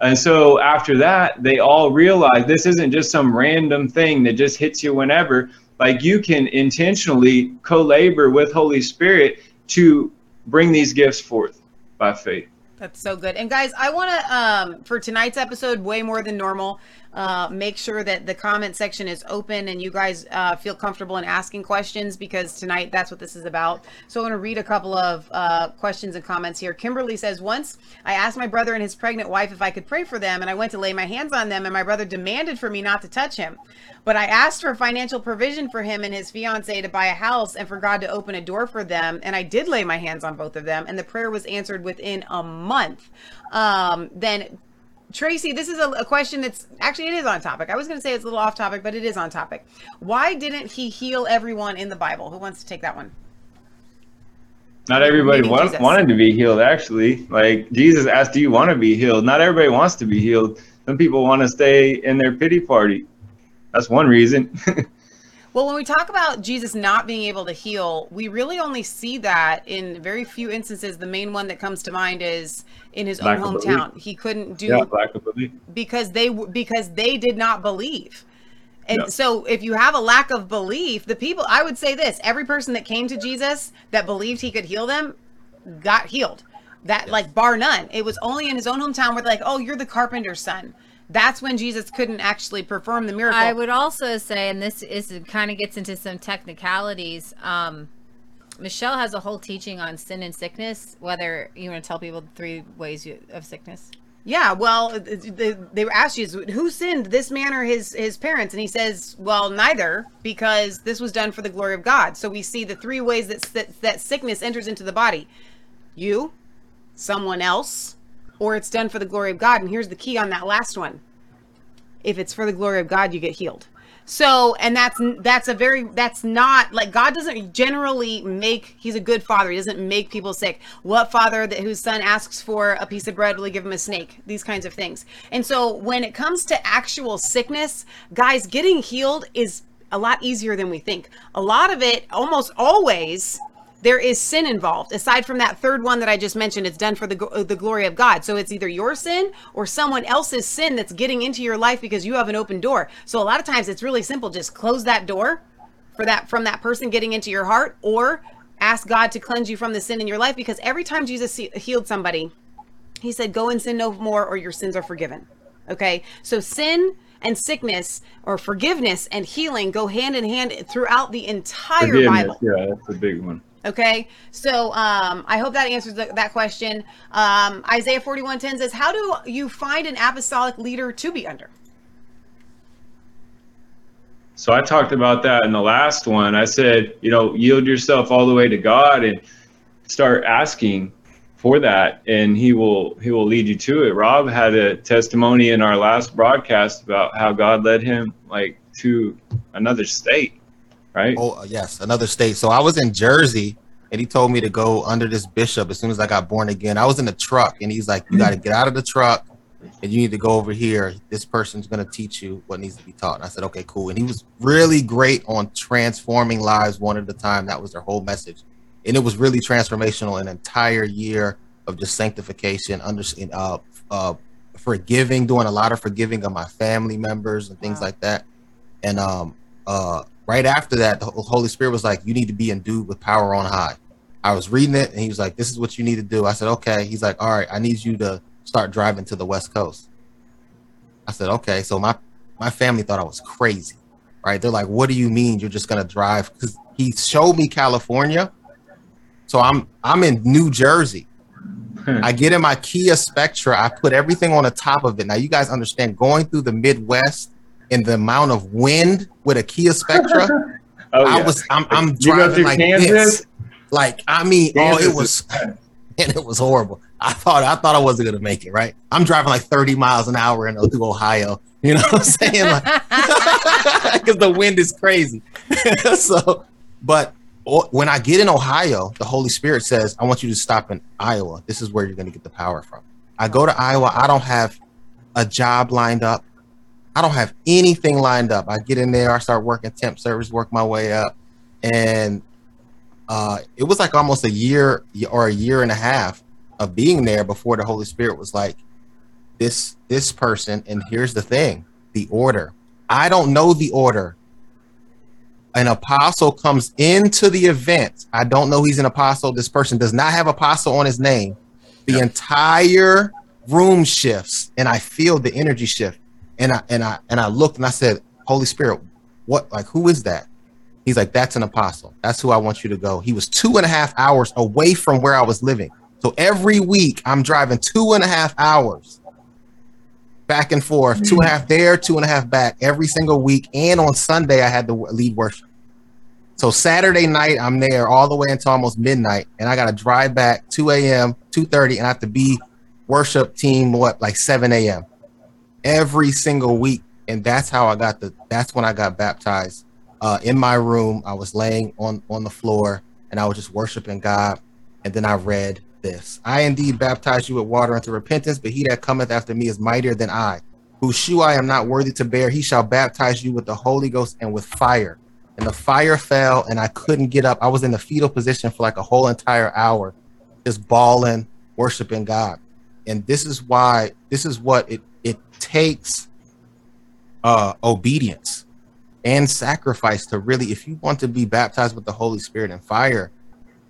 And so after that, they all realized this isn't just some random thing that just hits you whenever. Like, you can intentionally co-labor with Holy Spirit to bring these gifts forth by faith. That's so good. And guys, I want to, um, for tonight's episode, way more than normal, uh, make sure that the comment section is open and you guys uh, feel comfortable in asking questions, because tonight that's what this is about. So I'm going to read a couple of uh, questions and comments here. Kimberly says, once I asked my brother and his pregnant wife if I could pray for them, and I went to lay my hands on them, and my brother demanded for me not to touch him. But I asked for financial provision for him and his fiance to buy a house and for God to open a door for them. And I did lay my hands on both of them, and the prayer was answered within a month. month. Um, then Tracy, this is a, a question that's actually, it is on topic. I was going to say it's a little off topic, but it is on topic. Why didn't he heal everyone in the Bible? Who wants to take that one? Not everybody wa- wanted to be healed, actually. Like, Jesus asked, do you want to be healed? Not everybody wants to be healed. Some people want to stay in their pity party. That's one reason. Well, when we talk about Jesus not being able to heal, we really only see that in very few instances. The main one that comes to mind is in his own hometown. He couldn't do yeah, lack of belief. because they because they did not believe. And yeah. so if you have a lack of belief, the people, I would say this, every person that came to Jesus that believed he could heal them got healed. That yes. like bar none. It was only in his own hometown where they're like, oh, you're the carpenter's son. That's when Jesus couldn't actually perform the miracle. I would also say, and this is it kind of gets into some technicalities. Um, Michelle has a whole teaching on sin and sickness. Whether you want to tell people three ways you, of sickness. Yeah, well, they, they asked you, who sinned, this man or his his parents? And he says, well, neither, because this was done for the glory of God. So we see the three ways that that, that sickness enters into the body: you, someone else, or it's done for the glory of God. And here's the key on that last one. If it's for the glory of God, you get healed. So, and that's, that's a very, that's not like, God doesn't generally make, he's a good father. He doesn't make people sick. What father that whose son asks for a piece of bread, will he give him a snake? These kinds of things. And so when it comes to actual sickness, guys, getting healed is a lot easier than we think. A lot of it, almost always, there is sin involved. Aside from that third one that I just mentioned, it's done for the the glory of God. So it's either your sin or someone else's sin that's getting into your life because you have an open door. So a lot of times it's really simple. Just close that door for that from that person getting into your heart, or ask God to cleanse you from the sin in your life. Because every time Jesus healed somebody, he said, go and sin no more, or your sins are forgiven. Okay, so sin and sickness, or forgiveness and healing, go hand in hand throughout the entire Bible. Yeah, that's a big one. Okay, so um, I hope that answers the, that question. Um, Isaiah forty-one ten says, how do you find an apostolic leader to be under? So I talked about that in the last one. I said, you know, yield yourself all the way to God and start asking for that, and he will he will lead you to it. Rob had a testimony in our last broadcast about how God led him like to another state, right? Oh yes, another state. So I was in Jersey, and he told me to go under this bishop as soon as I got born again. I was in a truck, and he's like, you got to get out of the truck, and you need to go over here. This person's going to teach you what needs to be taught. And I said, okay, cool. And he was really great on transforming lives one at a time. That was their whole message. And it was really transformational, an entire year of just sanctification, under, uh, uh, forgiving, doing a lot of forgiving of my family members and things wow. like that. And um, uh, right after that, the Holy Spirit was like, you need to be endued with power on high. I was reading it, and he was like, this is what you need to do. I said, okay. He's like, all right, I need you to start driving to the West Coast. I said, okay. So my, my family thought I was crazy, right? They're like, what do you mean you're just going to drive? Because he showed me California. So I'm I'm in New Jersey. I get in my Kia Spectra. I put everything on the top of it. Now, you guys understand going through the Midwest and the amount of wind with a Kia Spectra. oh, I yeah. was I'm, I'm driving like Kansas? this. Like I mean, Kansas oh, it was and it was horrible. I thought I thought I wasn't gonna make it. Right, I'm driving like thirty miles an hour in through Ohio. You know what I'm saying? Like, because the wind is crazy. so, but. When I get in Ohio, the Holy Spirit says, I want you to stop in Iowa. This is where you're going to get the power from. I go to Iowa. I don't have a job lined up. I don't have anything lined up. I get in there. I start working temp service, work my way up. And uh, it was like almost a year or a year and a half of being there before the Holy Spirit was like, this, this person. And here's the thing, the order. I don't know the order. An apostle comes into the event. I don't know he's an apostle. This person does not have apostle on his name. The yep. entire room shifts, and I feel the energy shift. And I and I and I looked and I said, Holy Spirit, what like who is that? He's like, that's an apostle. That's who I want you to go. He was two and a half hours away from where I was living. So every week I'm driving two and a half hours back and forth, two and a half there, two and a half back every single week. And on Sunday I had to lead worship. So Saturday night, I'm there all the way until almost midnight, and I got to drive back two a.m., two thirty, and I have to be worship team, what, like seven a.m. every single week. And that's how I got the, that's when I got baptized uh, in my room. I was laying on, on the floor, and I was just worshiping God. And then I read this. I indeed baptize you with water unto repentance, but he that cometh after me is mightier than I, whose shoe I am not worthy to bear. He shall baptize you with the Holy Ghost and with fire. And the fire fell, and I couldn't get up. I was in the fetal position for like a whole entire hour, just bawling, worshiping God. And this is why, this is what it, it takes uh, obedience and sacrifice to really, if you want to be baptized with the Holy Spirit and fire,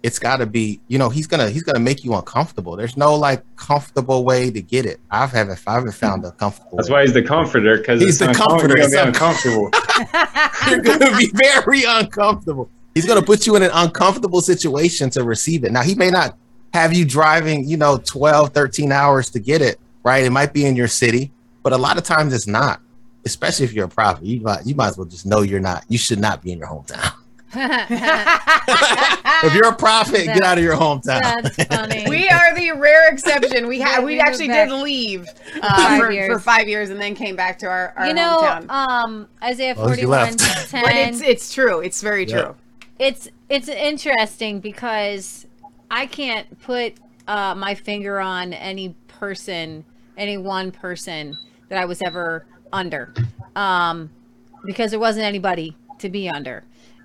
it's got to be, you know, he's going to, he's going to make you uncomfortable. There's no like comfortable way to get it. I've haven't, I haven't found a comfortable That's way. why he's the comforter. Cause he's the comforter. You're going to be uncomfortable. You're going to be very uncomfortable. He's going to put you in an uncomfortable situation to receive it. Now he may not have you driving, you know, twelve, thirteen hours to get it. Right. It might be in your city, but a lot of times it's not, especially if you're a prophet. You might, you might as well just know you're not, you should not be in your hometown. If you're a prophet, that's, get out of your hometown. That's funny. We are the rare exception. We had yeah, we, we actually did leave uh, five for, for five years and then came back to our, our you know, hometown. Um, Isaiah forty-one ten. But it's it's true. It's very true. Yeah. It's it's interesting because I can't put uh, my finger on any person, any one person that I was ever under, um, because there wasn't anybody to be under.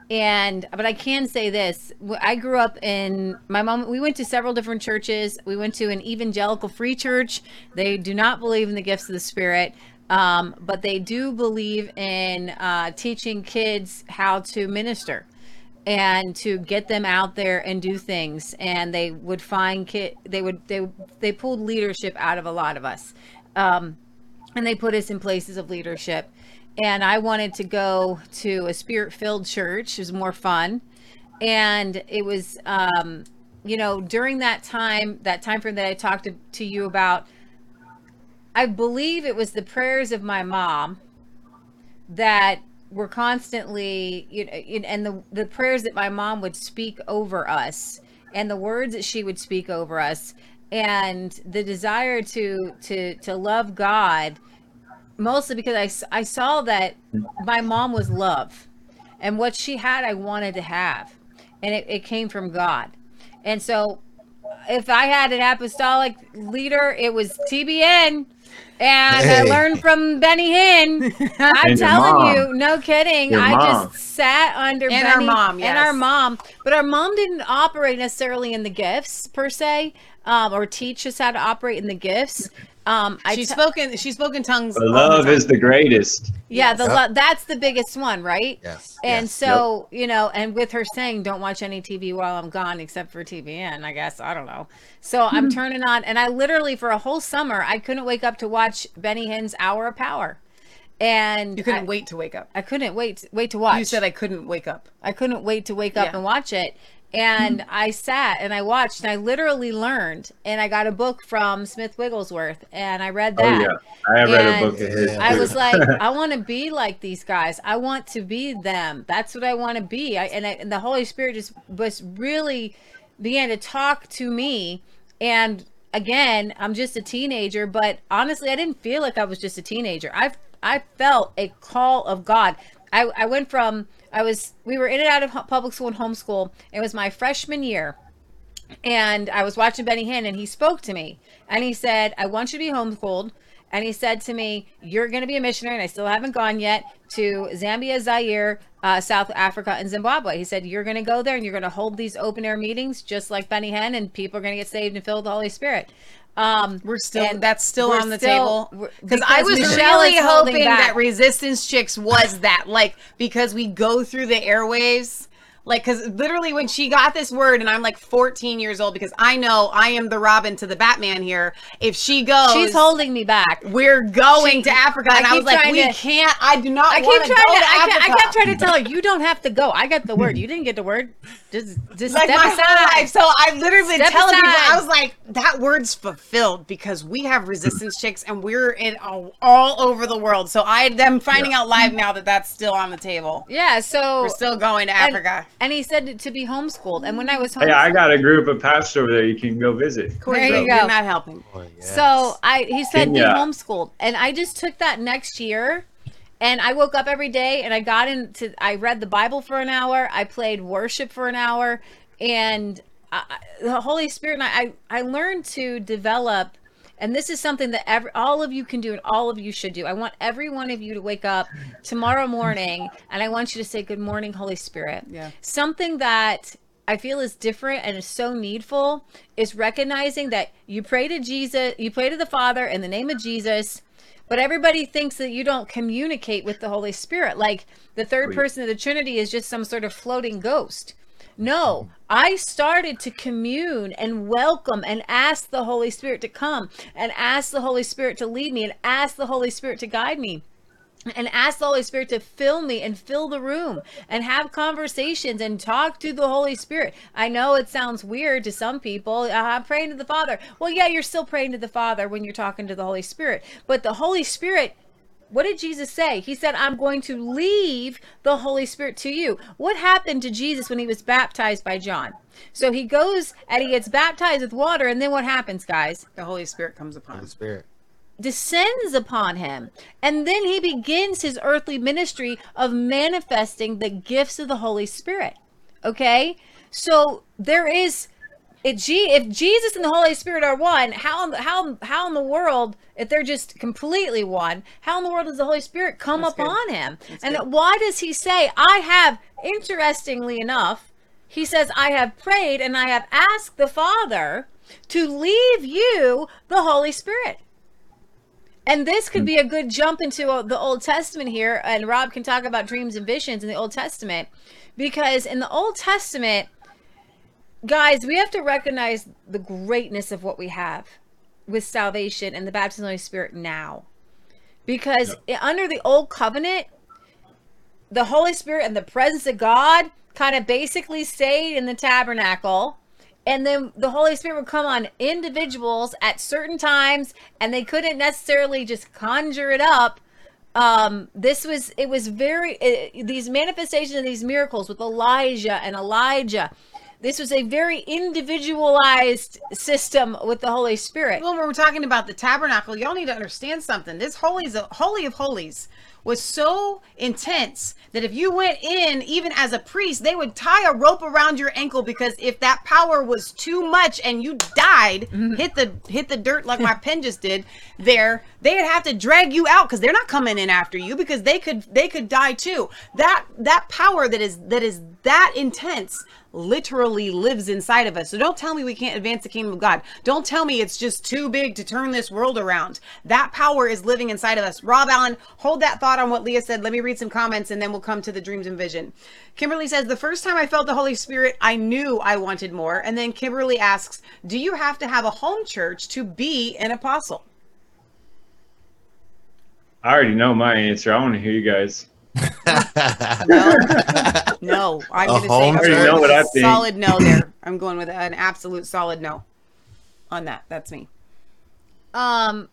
And, but I can say this, I grew up in, my mom, we went to several different churches. We went to an evangelical free church. They do not believe in the gifts of the Spirit, um, but they do believe in uh, teaching kids how to minister and to get them out there and do things. And they would find kid, they would, they, they pulled leadership out of a lot of us. Um, and they put us in places of leadership. And I wanted to go to a spirit-filled church. It was more fun. And it was, um, you know, during that time, that time frame that I talked to, to you about, I believe it was the prayers of my mom that were constantly, you know, and the, the prayers that my mom would speak over us and the words that she would speak over us and the desire to, to, to love God, mostly because I, I saw that my mom was love and what she had, I wanted to have, and it, it came from God. And so if I had an apostolic leader, it was T B N. And hey. I learned from Benny Hinn. I'm telling you, no kidding. Your I mom. just sat under and Benny our mom, yes. and our mom. But our mom didn't operate necessarily in the gifts per se, um, or teach us how to operate in the gifts. Um, I she's t- spoken. She's spoken tongues. The love the is the greatest. Yeah, the yep. lo- that's the biggest one, right? Yes. And yes. so yep. you know, and with her saying, "Don't watch any T V while I'm gone, except for T B N." I guess I don't know. So mm-hmm. I'm turning on, and I literally for a whole summer I couldn't wake up to watch Benny Hinn's Hour of Power. And you couldn't I, wait to wake up. I couldn't wait wait to watch. You said I couldn't wake up. I couldn't wait to wake yeah. up and watch it. And mm-hmm. I sat and I watched and I literally learned, and I got a book from Smith Wigglesworth and I read that. Oh, yeah. I have read a book of his. I was like, I want to be like these guys. I want to be them. That's what I want to be. I, and, I, and the Holy Spirit just was really began to talk to me. And again, I'm just a teenager, but honestly, I didn't feel like I was just a teenager. I I felt a call of God. I, I went from, I was, we were in and out of public school and homeschool. It was my freshman year. And I was watching Benny Hinn and he spoke to me and he said, I want you to be homeschooled. And he said to me, you're going to be a missionary. And I still haven't gone yet to Zambia, Zaire, uh, South Africa and Zimbabwe. He said, you're going to go there and you're going to hold these open air meetings just like Benny Hinn, and people are going to get saved and filled with the Holy Spirit. Um, we're still, that's still on the still, table. Cause I was Michelle really hoping back. that Resistance Chicks was that, like, because we go through the airwaves, like, cause literally when she got this word and I'm like fourteen years old, because I know I am the Robin to the Batman here. If she goes, she's holding me back. We're going she, to Africa. I and I was like, we to, can't, I do not I keep trying to, to I, kept, I kept trying to tell her, you don't have to go. I got the word. You didn't get the word. Just, just like step my aside. Life. So I literally step telling aside. people, I was like, that word's fulfilled because we have Resistance Chicks and we're in all, all over the world. So I am finding yeah. out live now that that's still on the table. Yeah. So we're still going to and, Africa. And he said to be homeschooled. And when I was homeschooled. Hey, I got a group of pastors over there. You can go visit. Corey, there so. you go. You're not helping. Oh, yes. So I, he said Kenya. be homeschooled. And I just took that next year. And I woke up every day and I got into, I read the Bible for an hour. I played worship for an hour. And I, the Holy Spirit and I, I, I learned to develop, and this is something that every, all of you can do and all of you should do. I want every one of you to wake up tomorrow morning and I want you to say, good morning, Holy Spirit. Yeah. Something that I feel is different and is so needful is recognizing that you pray to Jesus, you pray to the Father in the name of Jesus. But everybody thinks that you don't communicate with the Holy Spirit. Like the third person of the Trinity is just some sort of floating ghost. No, I started to commune and welcome and ask the Holy Spirit to come and ask the Holy Spirit to lead me and ask the Holy Spirit to guide me and ask the Holy Spirit to fill me and fill the room and have conversations and talk to the Holy Spirit. I know it sounds weird to some people. I'm praying to the Father. Well, yeah, you're still praying to the Father when you're talking to the Holy Spirit. But the Holy Spirit, what did Jesus say? He said, I'm going to leave the Holy Spirit to you. What happened to Jesus when he was baptized by John? So he goes and he gets baptized with water. And then what happens, guys? The Holy Spirit comes upon him. The Spirit descends upon him, and then he begins his earthly ministry of manifesting the gifts of the Holy Spirit. Okay, so there is, if Jesus and the Holy Spirit are one, how how how in the world, if they're just completely one, how in the world does the Holy Spirit come That's upon good. him? That's and good. Why does he say, I have, interestingly enough, he says, I have prayed and I have asked the Father to leave you the Holy Spirit. And this could be a good jump into the Old Testament here. And Rob can talk about dreams and visions in the Old Testament, because in the Old Testament, guys, we have to recognize the greatness of what we have with salvation and the baptism of the Holy Spirit now, because yeah. under the Old Covenant, the Holy Spirit and the presence of God kind of basically stayed in the tabernacle. And then the Holy Spirit would come on individuals at certain times, and they couldn't necessarily just conjure it up. Um, this was, it was very, it, these manifestations of these miracles with Elijah and Elijah, this was a very individualized system with the Holy Spirit. Well, when we're talking about the tabernacle, y'all need to understand something. This holy, holy of holies was so intense that if you went in, even as a priest, they would tie a rope around your ankle, because if that power was too much and you died, mm-hmm. hit the hit the dirt like my pen just did there, they'd have to drag you out, because they're not coming in after you, because they could they could die too. That that power that is that is that intense literally lives inside of us. So don't tell me we can't advance the kingdom of God. Don't tell me it's just too big to turn this world around. That power is living inside of us. Rob Allen, hold that thought on what Leah said. Let me read some comments and then we'll come to the dreams and vision. Kimberly says, the first time I felt the Holy Spirit, I knew I wanted more. And then Kimberly asks, do you have to have a home church to be an apostle? I already know my answer. I want to hear you guys. no, no, I'm going to say I'm going know what I think. Solid no there. I'm going with an absolute solid no on that. That's me. Um,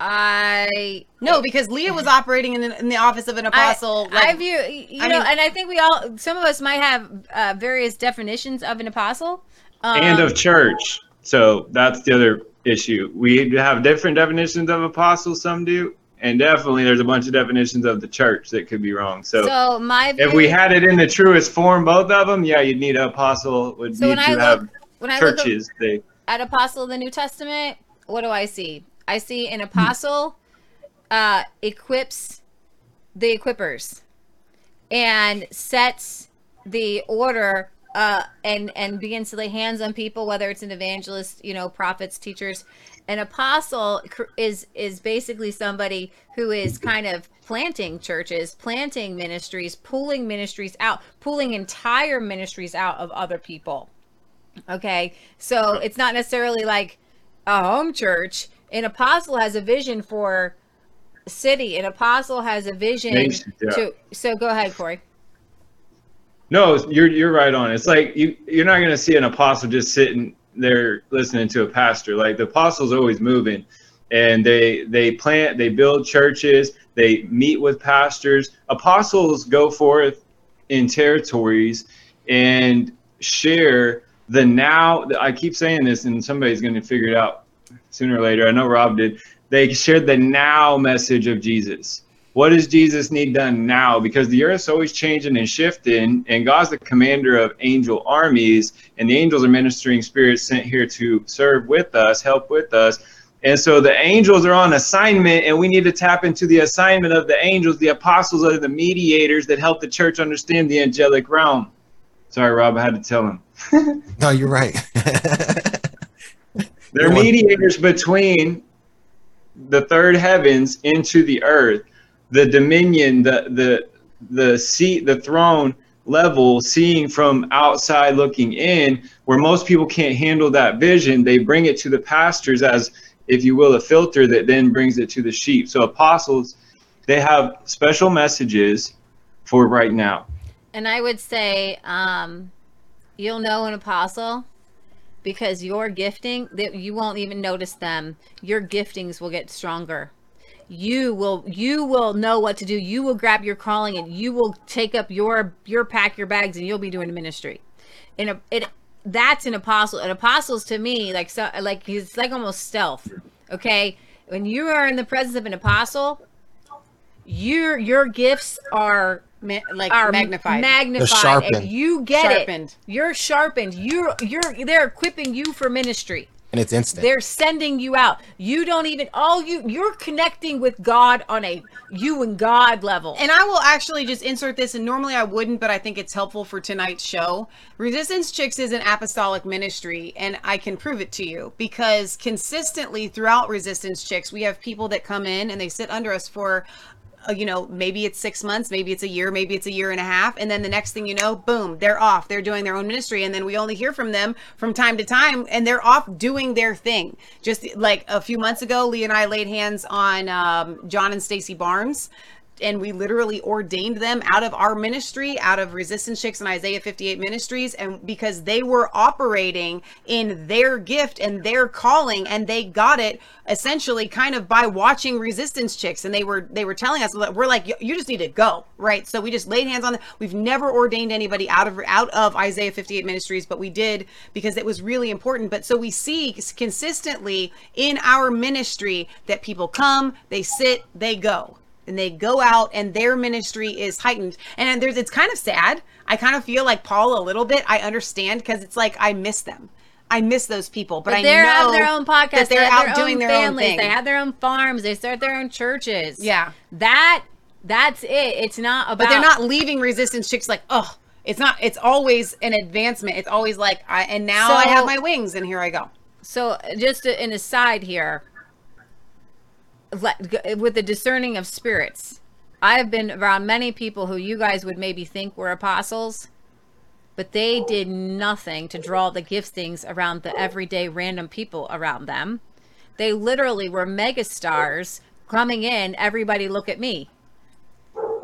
I no because Leah was operating in the, in the office of an apostle. I, like, I view you I know, mean, and I think we all, some of us might have uh, various definitions of an apostle um, and of church. So that's the other issue. We have different definitions of apostles. Some do. And definitely there's a bunch of definitions of the church that could be wrong. So, so my view, if we had it in the truest form, both of them, yeah, you'd need an apostle. Would so need when to I have look, when churches. I look at, at apostle of the New Testament, what do I see? I see an apostle uh, equips the equippers and sets the order uh, and, and begins to lay hands on people, whether it's an evangelist, you know, prophets, teachers. An apostle is is basically somebody who is kind of planting churches, planting ministries, pulling ministries out, pulling entire ministries out of other people. Okay, so it's not necessarily like a home church. An apostle has a vision for city. An apostle has a vision yeah. to. So go ahead, Corey. No, you're you're right on. It's like you you're not going to see an apostle just sitting. They're listening to a pastor. Like the apostles always moving, and they they plant, they build churches, they meet with pastors. Apostles go forth in territories and share the now. I keep saying this, and somebody's going to figure it out sooner or later. I know Rob did. They shared the now message of Jesus. What does Jesus need done now? Because the earth's always changing and shifting, and God's the commander of angel armies, and the angels are ministering spirits sent here to serve with us, help with us. And so the angels are on assignment, and we need to tap into the assignment of the angels. The apostles are the mediators that help the church understand the angelic realm. Sorry, Rob, I had to tell him. No, you're right. They're mediators between the third heavens into the earth. The dominion, the the the seat, the throne level, seeing from outside looking in, where most people can't handle that vision, they bring it to the pastors as, if you will, a filter that then brings it to the sheep. So apostles, they have special messages for right now. And I would say um, you'll know an apostle because your gifting, that you won't even notice them. Your giftings will get stronger. You will you will know what to do. You will grab your calling, and you will take up your your pack your bags, and you'll be doing ministry. And a, it that's an apostle. And apostles to me, like so, like it's like almost stealth. Okay, when you are in the presence of an apostle, your your gifts are Ma- like are magnified, magnified, and you get sharpened. it. You're sharpened. You're you're they're equipping you for ministry. And it's instant. They're sending you out. You don't even all you you're connecting with God on a you and God level. And I will actually just insert this, and normally I wouldn't, but I think it's helpful for tonight's show. Resistance Chicks is an apostolic ministry, and I can prove it to you, because consistently throughout Resistance Chicks, we have people that come in and they sit under us for you know, maybe it's six months, maybe it's a year, maybe it's a year and a half. And then the next thing you know, boom, they're off. They're doing their own ministry. And then we only hear from them from time to time, and they're off doing their thing. Just like a few months ago, Lee and I laid hands on um, John and Stacy Barnes. and we literally ordained them out of our ministry, out of Resistance Chicks and Isaiah fifty-eight Ministries, and because they were operating in their gift and their calling, and they got it essentially kind of by watching Resistance Chicks, and they were they were telling us, we're like, you just need to go, right? So we just laid hands on them. We've never ordained anybody out of out of Isaiah fifty-eight Ministries, but we did because it was really important. But so we see consistently in our ministry that people come, they sit, they go. And they go out and their ministry is heightened. And there's, it's kind of sad. I kind of feel like Paul a little bit. I understand, because it's like, I miss them. I miss those people, but, but I know they're out their own podcast. That they're, they're out their doing their families, own thing. They have their own farms. They start their own churches. Yeah. That, that's it. It's not about, but they're not leaving Resistance Chicks like, oh, it's not, it's always an advancement. It's always like, I, and now so, I have my wings and here I go. So just an aside here, with the discerning of spirits, I have been around many people who you guys would maybe think were apostles, but they did nothing to draw the giftings around the everyday random people around them. They literally were megastars coming in. Everybody look at me.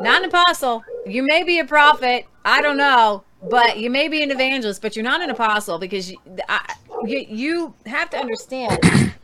Not an apostle. You may be a prophet. I don't know, but you may be an evangelist, but you're not an apostle, because you, I, you, you have to understand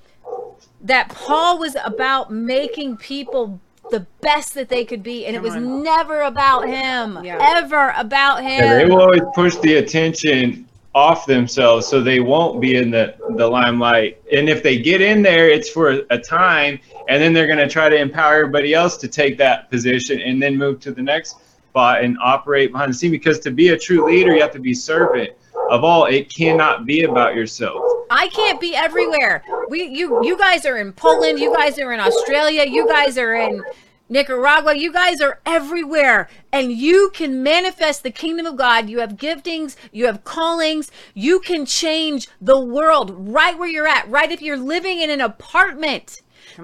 that Paul was about making people the best that they could be, and it was never about him, yeah. ever about him. Yeah, they will always push the attention off themselves so they won't be in the, the limelight. And if they get in there, it's for a time, and then they're going to try to empower everybody else to take that position and then move to the next spot and operate behind the scene. Because to be a true leader, you have to be servant of all. It cannot be about yourself. I can't be everywhere. We, you, you guys are in Poland. You guys are in Australia. You guys are in Nicaragua. You guys are everywhere, and you can manifest the kingdom of God. You have giftings. You have callings. You can change the world right where you're at. Right, if you're living in an apartment.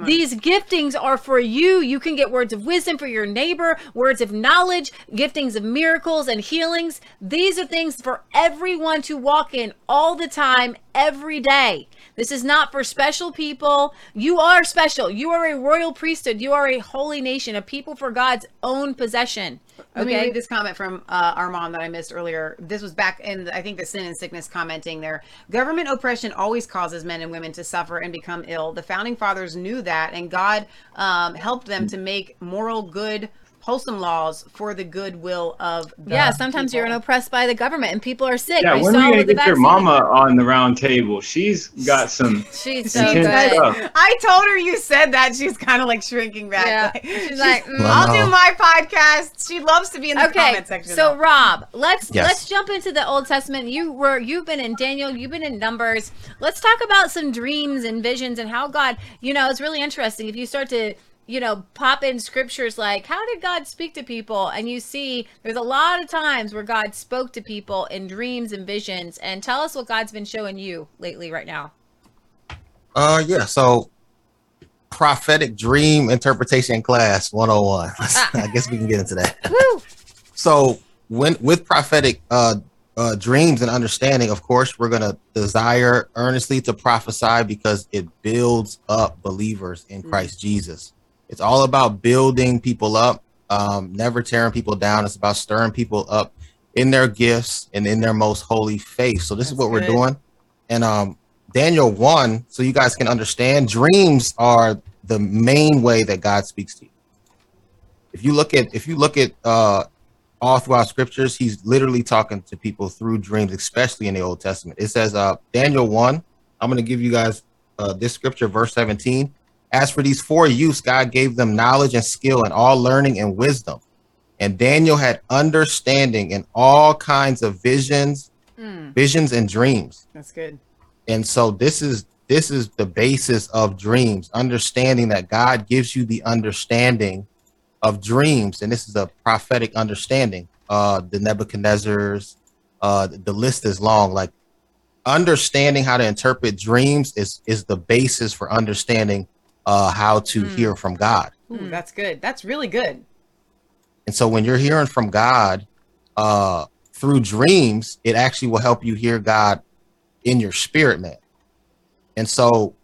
These giftings are for you. You can get words of wisdom for your neighbor, words of knowledge, giftings of miracles and healings. These are things for everyone to walk in all the time, every day. This is not for special people. You are special. You are a royal priesthood. You are a holy nation, a people for God's own possession. Let okay. me read this comment from uh, our mom that I missed earlier. This was back in, I think, the Sin and Sickness commenting there. Government oppression always causes men and women to suffer and become ill. The founding fathers knew that, and God um, helped them to make moral good, wholesome laws for the goodwill of the Yeah, sometimes people. You're oppressed by the government and people are sick. Yeah, we when are you going to get your mama on the round table? She's got some She's so good. Stuff. I told her you said that. She's kind of like shrinking back. Yeah. Like, she's, she's like, mm, wow. I'll do my podcast. She loves to be in the okay, comment section. So though. Rob, let's yes. let's jump into the Old Testament. You were you've been in Daniel, you've been in Numbers. Let's talk about some dreams and visions and how God, you know, it's really interesting if you start to you know, pop in scriptures like, how did God speak to people? And you see, there's a lot of times where God spoke to people in dreams and visions. And tell us what God's been showing you lately right now. Uh, yeah, so prophetic dream interpretation class one oh one. Ah. I guess we can get into that. Woo. So when with prophetic uh, uh, dreams and understanding, of course, we're going to desire earnestly to prophesy because it builds up believers in mm. Christ Jesus. It's all about building people up, um, never tearing people down. It's about stirring people up in their gifts and in their most holy faith. So this That's is what good. We're doing. And um, Daniel one, so you guys can understand, dreams are the main way that God speaks to you. If you look at, if you look at uh, all throughout scriptures, he's literally talking to people through dreams, especially in the Old Testament. It says, uh, Daniel one, I'm going to give you guys uh, this scripture, verse seventeen. As for these four youths, God gave them knowledge and skill and all learning and wisdom. And Daniel had understanding and all kinds of visions, mm. visions and dreams. That's good. And so this is this is the basis of dreams, understanding that God gives you the understanding of dreams. And this is a prophetic understanding. Uh, the Nebuchadnezzar's, uh, the list is long. Like understanding how to interpret dreams is, is the basis for understanding uh how to mm. hear from God. Ooh, that's good. That's really good. And so when you're hearing from God uh through dreams, it actually will help you hear God in your spirit, man. And so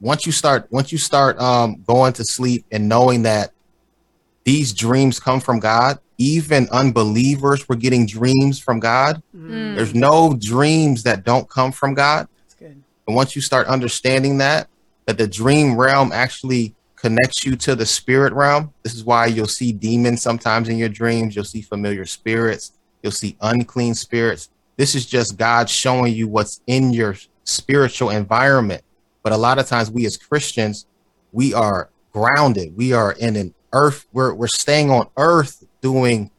once you start once you start um going to sleep and knowing that these dreams come from God. Even unbelievers were getting dreams from God. Mm. There's no dreams that don't come from God. That's good. And once you start understanding that, that the dream realm actually connects you to the spirit realm. This is why you'll see demons sometimes in your dreams. You'll see familiar spirits. You'll see unclean spirits. This is just God showing you what's in your spiritual environment. But a lot of times we as Christians, we are grounded. We are in an earth. We're, we're staying on earth doing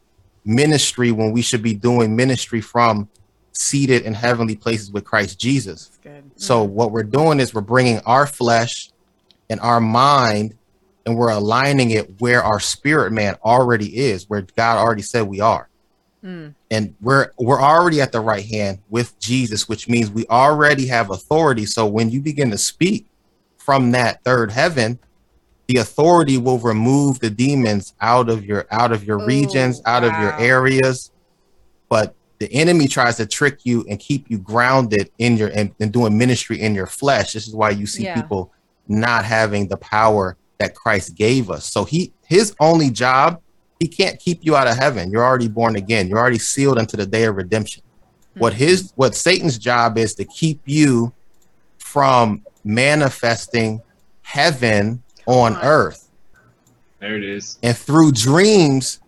ministry when we should be doing ministry from seated in heavenly places with Christ Jesus. So what we're doing is we're bringing our flesh and our mind and we're aligning it where our spirit man already is, where God already said we are. Mm. And we're we're already at the right hand with Jesus, which means we already have authority. So when you begin to speak from that third heaven, the authority will remove the demons out of your out of your Ooh, regions, out wow. of your areas. But the enemy tries to trick you and keep you grounded in your and, and doing ministry in your flesh. This is why you see yeah. people not having the power that Christ gave us. So he his only job, he can't keep you out of heaven. You're already born again. You're already sealed unto the day of redemption. Mm-hmm. What his what Satan's job is to keep you from manifesting heaven on earth. There it is. And through dreams,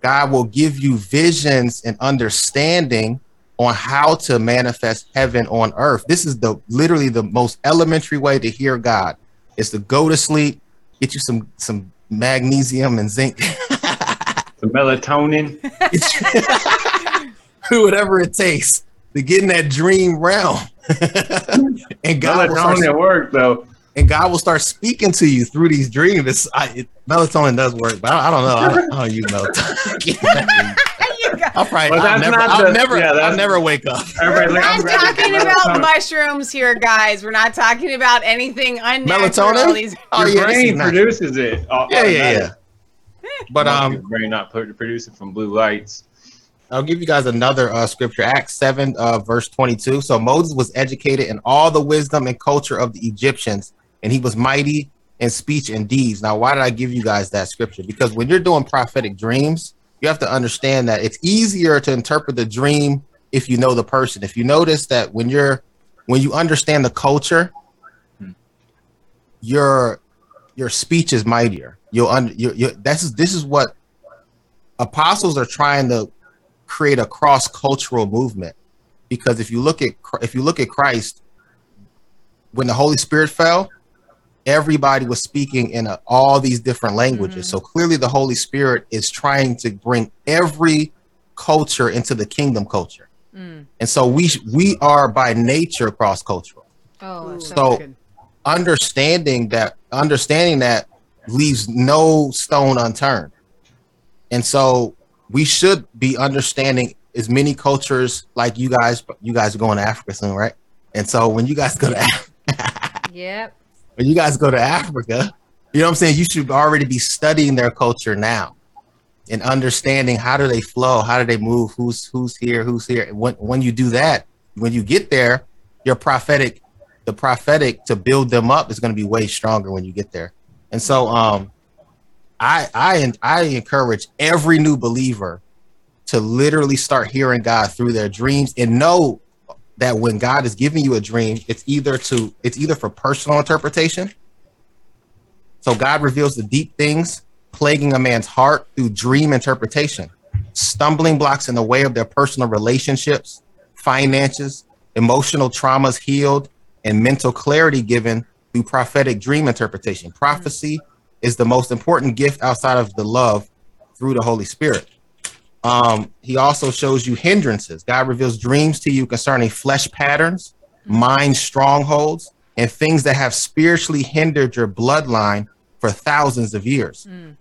God will give you visions and understanding on how to manifest heaven on earth. This is the literally the most elementary way to hear God is to go to sleep, get you some some magnesium and zinc, some melatonin, whatever it takes to get in that dream realm. And God melatonin work though. And God will start speaking to you through these dreams. It's, I, it, melatonin does work, but I, I don't know. I don't, I don't use melatonin. I'll probably well, I'll never, I'll, the, never yeah, I'll never wake up. We're not talking about mushrooms here, guys. We're not talking about anything unnatural. Melatonin? Oh, your yeah, brain produces it. All, yeah, all yeah, yeah. But um, your brain not producing from blue lights. I'll give you guys another uh, scripture, Acts seven, uh, verse twenty-two. So Moses was educated in all the wisdom and culture of the Egyptians, and he was mighty in speech and deeds. Now, why did I give you guys that scripture? Because when you're doing prophetic dreams, you have to understand that it's easier to interpret the dream if you know the person. If you notice that when you're when you understand the culture, your your speech is mightier. You'll under you you this is this is what apostles are trying to create a cross-cultural movement. Because if you look at if you look at Christ, when the Holy Spirit fell, everybody was speaking in a, all these different languages. Mm-hmm. So clearly the Holy Spirit is trying to bring every culture into the kingdom culture. Mm. And so we we are by nature cross-cultural. Oh, that's so good. understanding that understanding that leaves no stone unturned. And so we should be understanding as many cultures like you guys, you guys are going to Africa soon, right? And so when you guys go to Africa, yep. When you guys go to Africa, you know what I'm saying? You should already be studying their culture now and understanding how do they flow? How do they move? Who's who's here? Who's here? And when, when you do that, when you get there, your prophetic, the prophetic to build them up is going to be way stronger when you get there. And so um, I, I, I encourage every new believer to literally start hearing God through their dreams and know that when God is giving you a dream, it's either to it's either for personal interpretation. So God reveals the deep things plaguing a man's heart through dream interpretation, stumbling blocks in the way of their personal relationships, finances, emotional traumas healed, and mental clarity given through prophetic dream interpretation. Prophecy mm-hmm. is the most important gift outside of the love through the Holy Spirit. Um, he also shows you hindrances. God reveals dreams to you concerning flesh patterns, mm-hmm. mind strongholds, and things that have spiritually hindered your bloodline for thousands of years. Mm.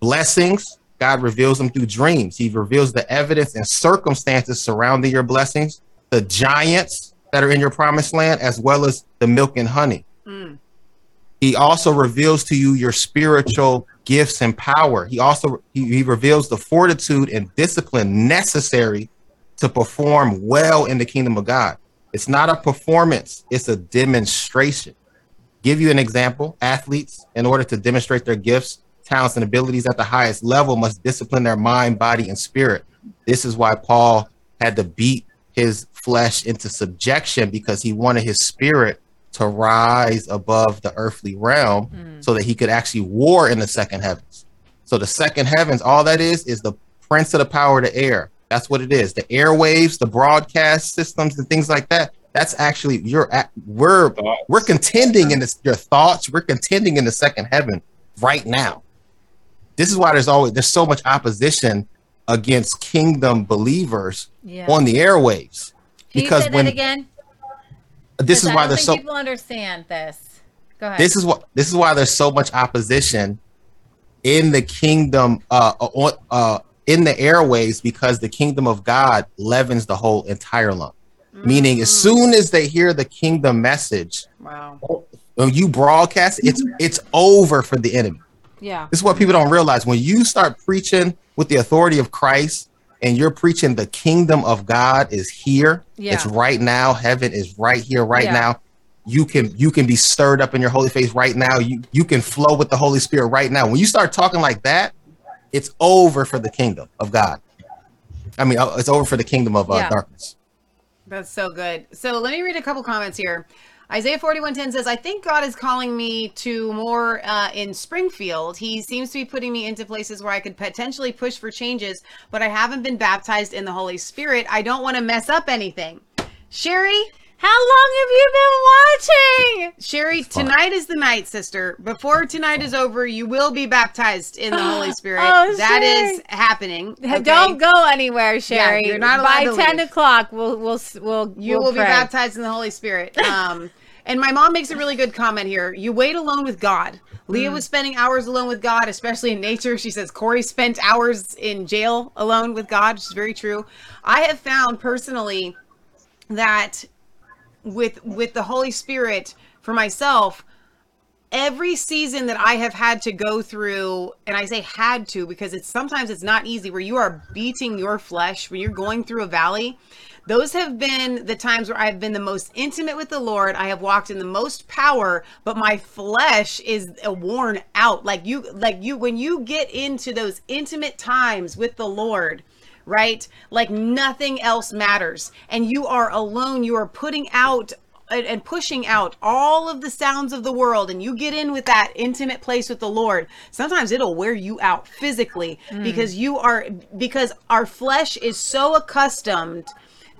Blessings, God reveals them through dreams. He reveals the evidence and circumstances surrounding your blessings, the giants that are in your promised land, as well as the milk and honey. Mm. He also reveals to you your spiritual gifts and power. He also he, he reveals the fortitude and discipline necessary to perform well in the kingdom of God. It's not a performance, it's a demonstration. Give you an example. Athletes, in order to demonstrate their gifts, talents, and abilities at the highest level must discipline their mind, body, and spirit. This is why Paul had to beat his flesh into subjection, because he wanted his spirit to rise above the earthly realm mm. so that he could actually war in the second heavens. So the second heavens, all that is, is the prince of the power of the air. That's what it is. The airwaves, the broadcast systems, and things like that. That's actually your, we're, we're contending in this, your thoughts. We're contending in the second heaven right now. This is why there's always, there's so much opposition against kingdom believers yeah. on the airwaves. Can because you say when that again, this is why there's so people understand this. Go ahead. This is what, this is why there's so much opposition in the kingdom, uh, on, uh, in the airwaves, because the kingdom of God leavens the whole entire lump. Mm-hmm. Meaning, as soon as they hear the kingdom message, wow. when you broadcast, it's it's over for the enemy. Yeah, this is what people don't realize. When you start preaching with the authority of Christ, and you're preaching the kingdom of God is here, yeah. it's right now. Heaven is right here, right yeah. now. You can you can be stirred up in your holy faith right now. You you can flow with the Holy Spirit right now. When you start talking like that, it's over for the kingdom of God. I mean, it's over for the kingdom of uh, yeah. darkness. That's so good. So let me read a couple comments here. Isaiah forty-one ten says, I think God is calling me to more uh, in Springfield. He seems to be putting me into places where I could potentially push for changes, but I haven't been baptized in the Holy Spirit. I don't want to mess up anything. Sherry, how long have you been watching? Sherry, tonight is the night, sister. Before tonight is over, you will be baptized in the Holy Spirit. Oh, that Sherry. Is happening. Okay? Don't go anywhere, Sherry. Yeah, you're not allowed By to ten leave. O'clock, we'll we'll we'll you we'll will pray. Be baptized in the Holy Spirit. Um, and my mom makes a really good comment here. You wait alone with God. Leah was spending hours alone with God, especially in nature. She says Corey spent hours in jail alone with God, which is very true. I have found personally that with with the Holy Spirit for myself, every season that I have had to go through, and I say had to because it's sometimes it's not easy, where you are beating your flesh, when you're going through a valley, those have been the times where I've been the most intimate with the Lord. I have walked in the most power, but my flesh is worn out. Like you, like you, when you get into those intimate times with the Lord, right? Like nothing else matters. And you are alone. You are putting out and pushing out all of the sounds of the world, and you get in with that intimate place with the Lord. Sometimes it'll wear you out physically mm. because you are, because our flesh is so accustomed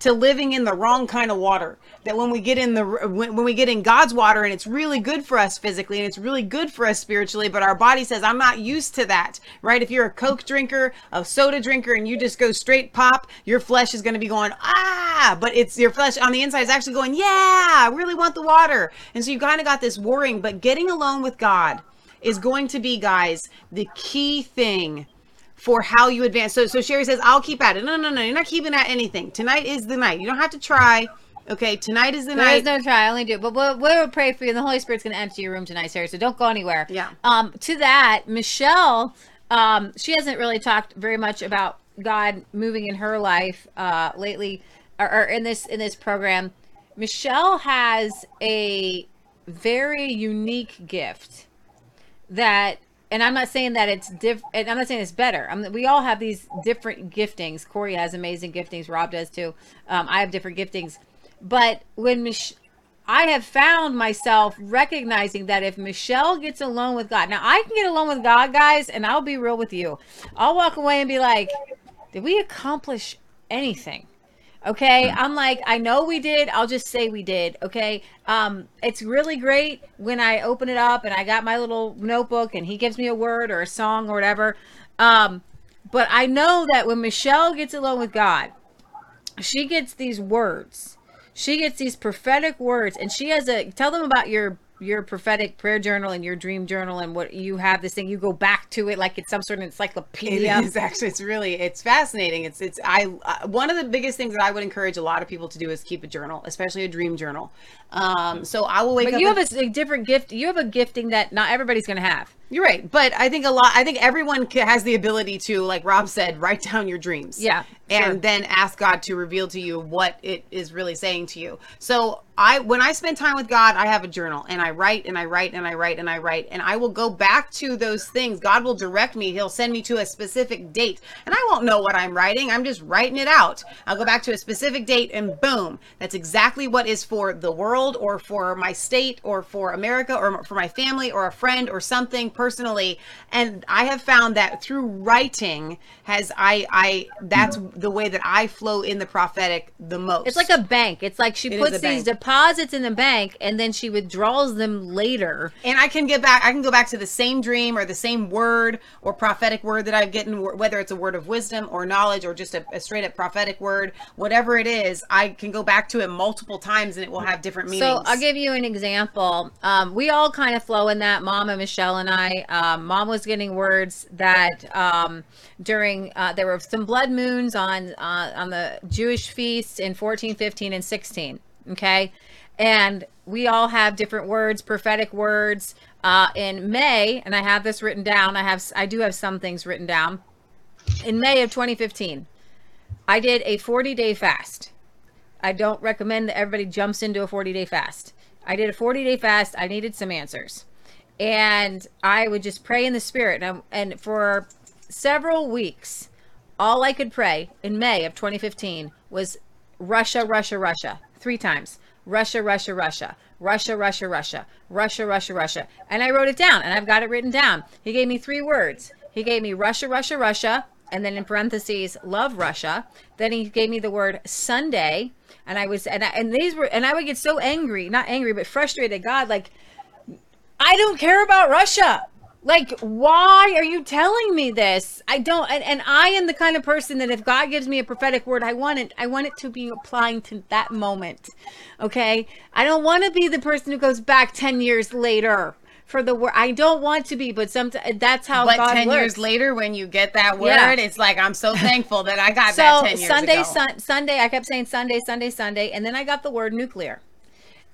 to living in the wrong kind of water, that when we get in the when, when we get in God's water, and it's really good for us physically and it's really good for us spiritually, but our body says, I'm not used to that, right? If you're a Coke drinker, a soda drinker, and you just go straight pop, your flesh is going to be going, ah, but it's your flesh on the inside is actually going, yeah, I really want the water. And so you kind of got this warring, but getting alone with God is going to be, guys, the key thing for how you advance. So so Sherry says, I'll keep at it. No, no, no, you're not keeping at anything. Tonight is the night. You don't have to try. Okay, tonight is the there night. There is no try, I only do. But we'll, we'll pray for you. The Holy Spirit's going to enter your room tonight, Sherry, so don't go anywhere. Yeah. Um. To that, Michelle, um, she hasn't really talked very much about God moving in her life uh, lately, or, or in this in this program. Michelle has a very unique gift that, and I'm not saying that it's diff. And I'm not saying it's better. I mean, we all have these different giftings. Corey has amazing giftings. Rob does too. Um, I have different giftings. But when Mich- I have found myself recognizing that if Michelle gets alone with God, now I can get alone with God, guys, and I'll be real with you. I'll walk away and be like, did we accomplish anything? Okay, I'm like, I know we did. I'll just say we did. Okay, um, it's really great when I open it up and I got my little notebook and he gives me a word or a song or whatever. Um, but I know that when Michelle gets alone with God, she gets these words. She gets these prophetic words, and she has a tell them about your your prophetic prayer journal and your dream journal and what you have this thing, you go back to it like it's some sort of encyclopedia. It is actually, it's really, it's fascinating. It's, it's, I, uh, one of the biggest things that I would encourage a lot of people to do is keep a journal, especially a dream journal. Um, so I will wake but up. But you and- have a, a different gift. You have a gifting that not everybody's going to have. You're right. But I think a lot, I think everyone has the ability to, like Rob said, write down your dreams. Yeah. And sure. Then ask God to reveal to you what it is really saying to you. So I, when I spend time with God, I have a journal and I write and I write and I write and I write, and I will go back to those things. God will direct me. He'll send me to a specific date and I won't know what I'm writing. I'm just writing it out. I'll go back to a specific date and boom, that's exactly what is for the world or for my state or for America or for my family or a friend or something personally. And I have found that through writing has I, I, that's the way that I flow in the prophetic the most. It's like a bank. It's like she it puts these deposits in the bank and then she withdraws them later. And I can get back, I can go back to the same dream or the same word or prophetic word that I've gotten, whether it's a word of wisdom or knowledge or just a, a straight up prophetic word, whatever it is, I can go back to it multiple times and it will have different meanings. So I'll give you an example. Um, we all kind of flow in that, Mom and Michelle and I. Um, Mom was getting words that um, during, uh, there were some blood moons on, uh, on the Jewish feasts in fourteen, fifteen, and sixteen. Okay. And we all have different words, prophetic words, uh, in May. And I have this written down. I have, I do have some things written down. In May of twenty fifteen, I did a forty day fast. I don't recommend that everybody jumps into a forty day fast. I did a forty day fast. I needed some answers and I would just pray in the spirit. And, and for several weeks, all I could pray in May of twenty fifteen was Russia, Russia, Russia. Three times. Russia, Russia, Russia. Russia, Russia, Russia. Russia, Russia, Russia. And I wrote it down and I've got it written down. He gave me three words. He gave me Russia, Russia, Russia. And then in parentheses, love Russia. Then he gave me the word Sunday. And I was, and I, and these were, and I would get so angry, not angry, but frustrated at God. Like, I don't care about Russia. Like, why are you telling me this? I don't, and, and I am the kind of person that if God gives me a prophetic word, I want it, I want it to be applying to that moment, okay? I don't want to be the person who goes back ten years later for the word. I don't want to be, but sometimes that's how but God ten works. Years later, when you get that word, yeah. It's like, I'm so thankful that I got so that ten years Sunday, ago. So sun, Sunday, I kept saying Sunday, Sunday, Sunday, and then I got the word nuclear.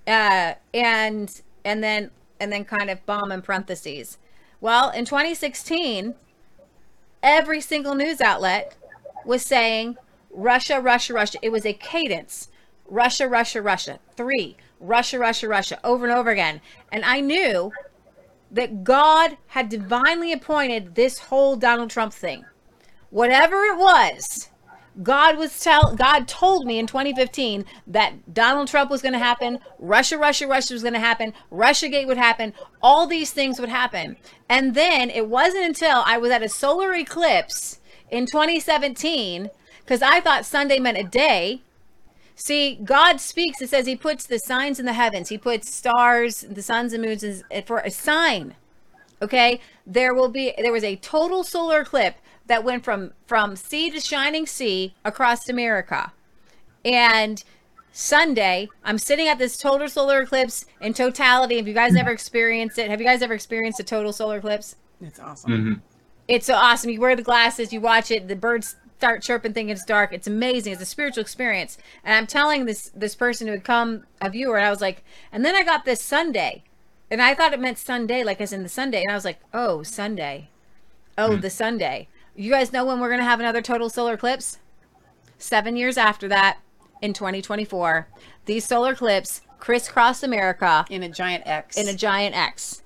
Uh, and, and then, and then kind of bomb in parentheses. Well, in twenty sixteen, every single news outlet was saying Russia, Russia, Russia. It was a cadence. Russia, Russia, Russia. Three. Russia, Russia, Russia. Over and over again. And I knew that God had divinely appointed this whole Donald Trump thing. Whatever it was, God was tell God told me in twenty fifteen that Donald Trump was going to happen, Russia, Russia, Russia was going to happen, Russiagate would happen, all these things would happen. And then it wasn't until I was at a solar eclipse in twenty seventeen, because I thought Sunday meant a day. See, God speaks. It says he puts the signs in the heavens. He puts stars, the suns and moons for a sign. Okay, there will be, there was a total solar eclipse that went from, from sea to shining sea across America. And Sunday, I'm sitting at this total solar eclipse in totality. Have you guys ever experienced it? Have you guys ever experienced a total solar eclipse? It's awesome. Mm-hmm. It's so awesome. You wear the glasses, you watch it, the birds start chirping, thinking it's dark. It's amazing. It's a spiritual experience. And I'm telling this, this person who had come, a viewer, and I was like, and then I got this Sunday. And I thought it meant Sunday, like as in the Sunday. And I was like, oh, Sunday. Oh, mm-hmm. the Sunday. You guys know when we're going to have another total solar eclipse? Seven years after that, in twenty twenty-four, these solar eclipses crisscross America in a giant X. In a giant X.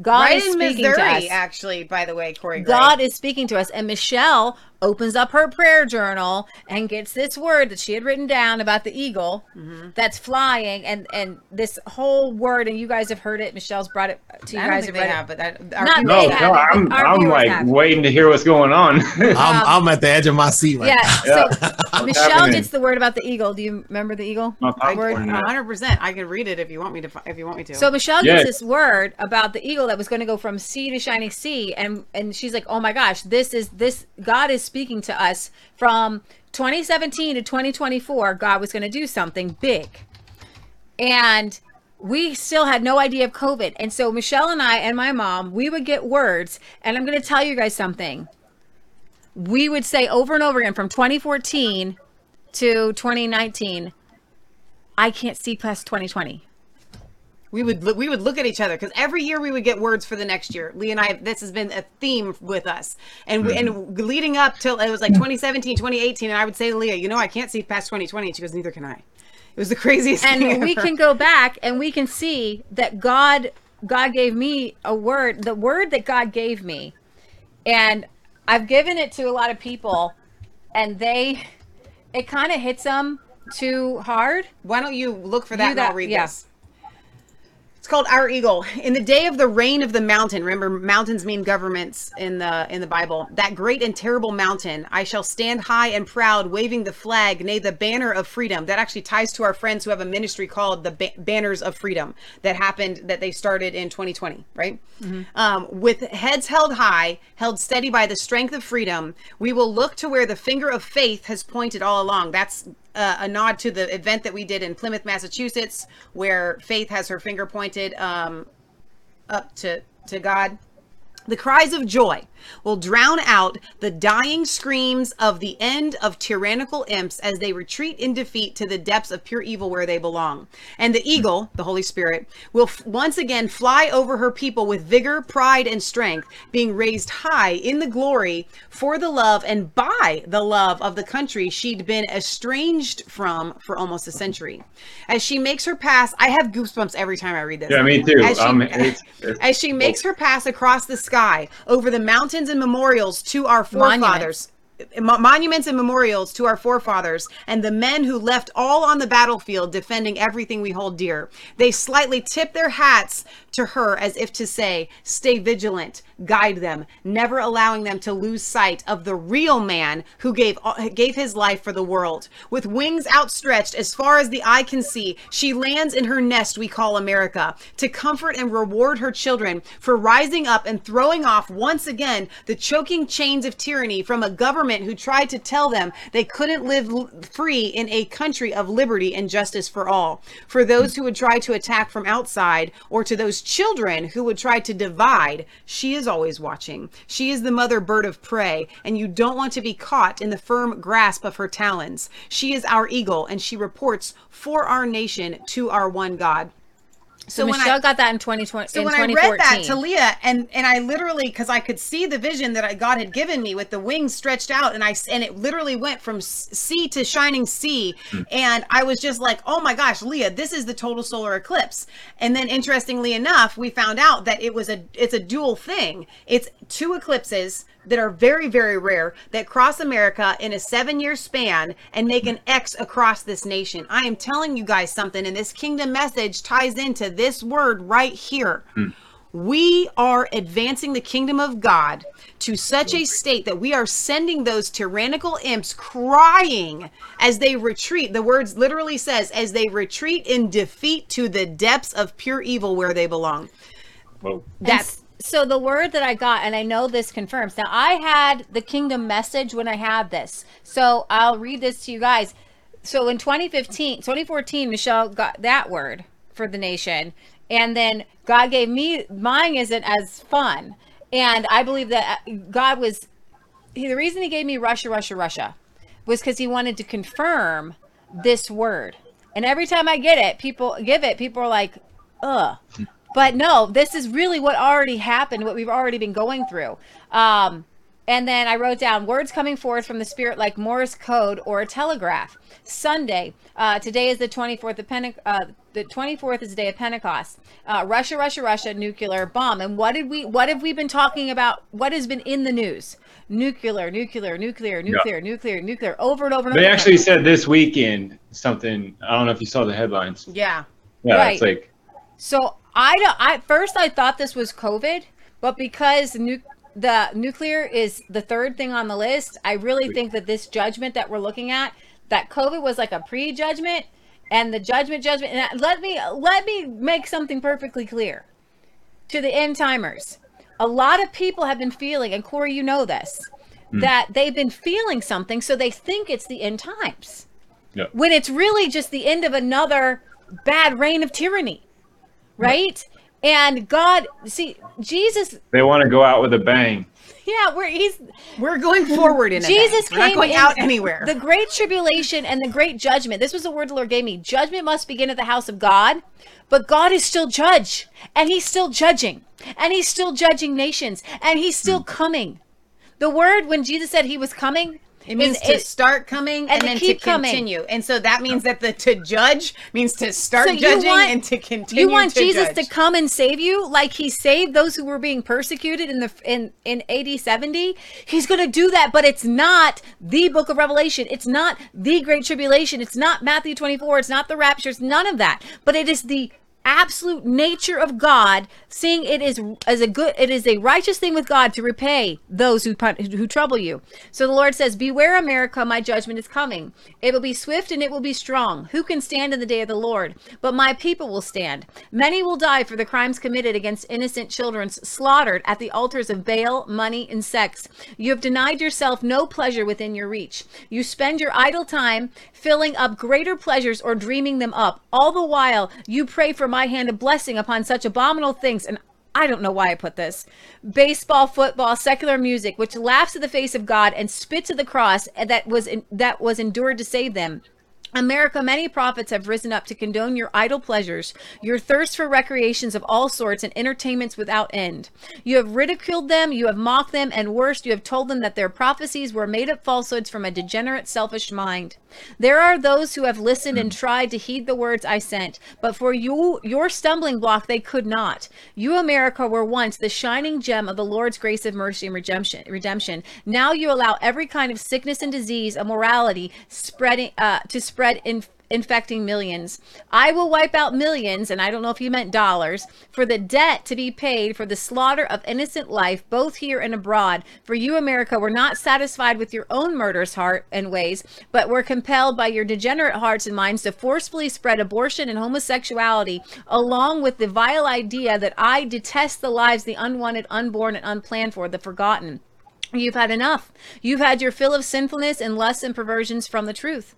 God right is in speaking Missouri, to us. Actually, by the way, Corey Gray. God is speaking to us, and Michelle opens up her prayer journal and gets this word that she had written down about the eagle mm-hmm. that's flying, and and this whole word. And you guys have heard it. Michelle's brought it to you I guys. Don't think they have, but that, our not no, no, have, I'm I'm like have. waiting to hear what's going on. I'm I'm at the edge of my seat right yeah, now. Yeah. So Michelle happening? gets the word about the eagle. Do you remember the eagle? one hundred percent. I can read it if you want me to. If you want me to. So Michelle yes. gets this word about the eagle that was going to go from sea to shining sea, and and she's like, oh my gosh, this is this God is speaking to us from twenty seventeen to twenty twenty-four. God was going to do something big, and we still had no idea of COVID. And so Michelle and I and my mom, we would get words, and I'm going to tell you guys something. We would say over and over again from twenty fourteen to twenty nineteen, I can't see past twenty twenty. we would we would look at each other, because every year we would get words for the next year. Lee and I, this has been a theme with us, and we, and leading up till it was like twenty seventeen, twenty eighteen, and I would say to Leah, you know, I can't see past twenty twenty, and she goes, neither can I. It was the craziest and thing. And we ever. Can go back and we can see that God God gave me a word, the word that God gave me, and I've given it to a lot of people, and they it kind of hits them too hard. Why don't you look for that, you and that, I'll read yeah. this. It's called Our Eagle. In the day of the reign of the mountain, remember mountains mean governments in the in the Bible, that great and terrible mountain, I shall stand high and proud, waving the flag, nay, the banner of freedom. That actually ties to our friends who have a ministry called the ba- Banners of Freedom that happened, that they started in twenty twenty, right? Mm-hmm. Um, with heads held high, held steady by the strength of freedom, we will look to where the finger of faith has pointed all along. That's Uh, a nod to the event that we did in Plymouth, Massachusetts, where Faith has her finger pointed um, up to, to God. The cries of joy will drown out the dying screams of the end of tyrannical imps as they retreat in defeat to the depths of pure evil where they belong. And the eagle, the Holy Spirit, will f- once again fly over her people with vigor, pride, and strength, being raised high in the glory for the love and by the love of the country she'd been estranged from for almost a century. As she makes her pass, I have goosebumps every time I read this. Yeah, me too. As she, um, it's, it's, as she makes her pass across the sky, over the mountains and memorials to our forefathers, monuments. monuments and memorials to our forefathers and the men who left all on the battlefield defending everything we hold dear. They slightly tip their hats to her as if to say, stay vigilant, guide them, never allowing them to lose sight of the real man who gave gave his life for the world. With wings outstretched as far as the eye can see, she lands in her nest we call America to comfort and reward her children for rising up and throwing off once again the choking chains of tyranny from a government who tried to tell them they couldn't live free in a country of liberty and justice for all. For those who would try to attack from outside, or to those children who would try to divide, she is always watching. She is the mother bird of prey, and you don't want to be caught in the firm grasp of her talons. She is our eagle, and she reports for our nation to our one God. So, so when Michelle I, got that in twenty twenty, so in when I read that to Leah, and and I literally, because I could see the vision that I, God had given me with the wings stretched out, and I and it literally went from sea to shining sea, mm. and I was just like, oh my gosh, Leah, this is the total solar eclipse. And then, interestingly enough, we found out that it was a it's a dual thing. It's two eclipses that are very, very rare that cross America in a seven-year span and make an X across this nation. I am telling you guys something, and this kingdom message ties into this word right here. Mm. We are advancing the kingdom of God to such a state that we are sending those tyrannical imps crying as they retreat. The words literally says, as they retreat in defeat to the depths of pure evil where they belong. Whoa. That's... So the word that I got, and I know this confirms. Now, I had the kingdom message when I had this. So I'll read this to you guys. So in twenty fifteen, twenty fourteen, Michelle got that word for the nation. And then God gave me, mine isn't as fun. And I believe that God was, he, the reason he gave me Russia, Russia, Russia was because he wanted to confirm this word. And every time I get it, people give it, people are like, ugh. But no, this is really what already happened, what we've already been going through. Um, and then I wrote down words coming forth from the Spirit like Morse code or a telegraph. Sunday, uh, today is the twenty-fourth of Pente- uh, the twenty-fourth is the day of Pentecost. Uh, Russia, Russia, Russia, nuclear bomb. And what did we? What have we been talking about? What has been in the news? Nuclear, nuclear, nuclear, nuclear, yeah. nuclear, nuclear, over and over and over. They actually said this weekend something. I don't know if you saw the headlines. Yeah. Yeah, right. It's like. So. I don't, I first I thought this was COVID, but because nu- the nuclear is the third thing on the list, I really think that this judgment that we're looking at, that COVID was like a pre-judgment, and the judgment judgment. And let me let me make something perfectly clear to the end timers. A lot of people have been feeling, and Corey, you know this, mm. that they've been feeling something, so they think it's the end times, yeah. when it's really just the end of another bad reign of tyranny. Right? And God, see, Jesus. They want to go out with a bang. Yeah, we're he's we're going forward in it. Jesus came, we're not going out anywhere. The great tribulation and the great judgment. This was the word the Lord gave me. Judgment must begin at the house of God, but God is still judge, and he's still judging, and he's still judging nations, and he's still mm. coming. The word when Jesus said he was coming, it means is, to it, start coming and, and to then keep to continue. Coming. And so that means that the to judge means to start so judging want, and to continue. You want to Jesus judge. to come and save you like he saved those who were being persecuted in the in, in A D seventy. He's going to do that, but it's not the book of Revelation. It's not the Great Tribulation. It's not Matthew twenty-four. It's not the rapture. It's none of that. But it is the absolute nature of God, seeing it is as a good, it is a righteous thing with God to repay those who who trouble you. So the Lord says, "Beware, America, my judgment is coming. It will be swift and it will be strong. Who can stand in the day of the Lord? But my people will stand. Many will die for the crimes committed against innocent children, slaughtered at the altars of Baal, money, and sex. You have denied yourself no pleasure within your reach. You spend your idle time filling up greater pleasures or dreaming them up. All the while you pray for my hand of blessing upon such abominable things." And I don't know why I put this. Baseball, football, secular music, which laughs at the face of God and spits at the cross that was in, that was endured to save them. America, many prophets have risen up to condone your idle pleasures, your thirst for recreations of all sorts and entertainments without end. You have ridiculed them, you have mocked them, and worse, you have told them that their prophecies were made up falsehoods from a degenerate, selfish mind. There are those who have listened and tried to heed the words I sent, but for you, your stumbling block, they could not. You, America, were once the shining gem of the Lord's grace of mercy and redemption. redemption. Now you allow every kind of sickness and disease, immorality, spreading uh, to spread. Spread in infecting millions. I will wipe out millions, and I don't know if he meant dollars, for the debt to be paid for the slaughter of innocent life, both here and abroad. For you, America, were not satisfied with your own murderous heart and ways, but were compelled by your degenerate hearts and minds to forcefully spread abortion and homosexuality, along with the vile idea that I detest the lives, the unwanted, unborn, and unplanned for, the forgotten. You've had enough. You've had your fill of sinfulness and lusts and perversions from the truth.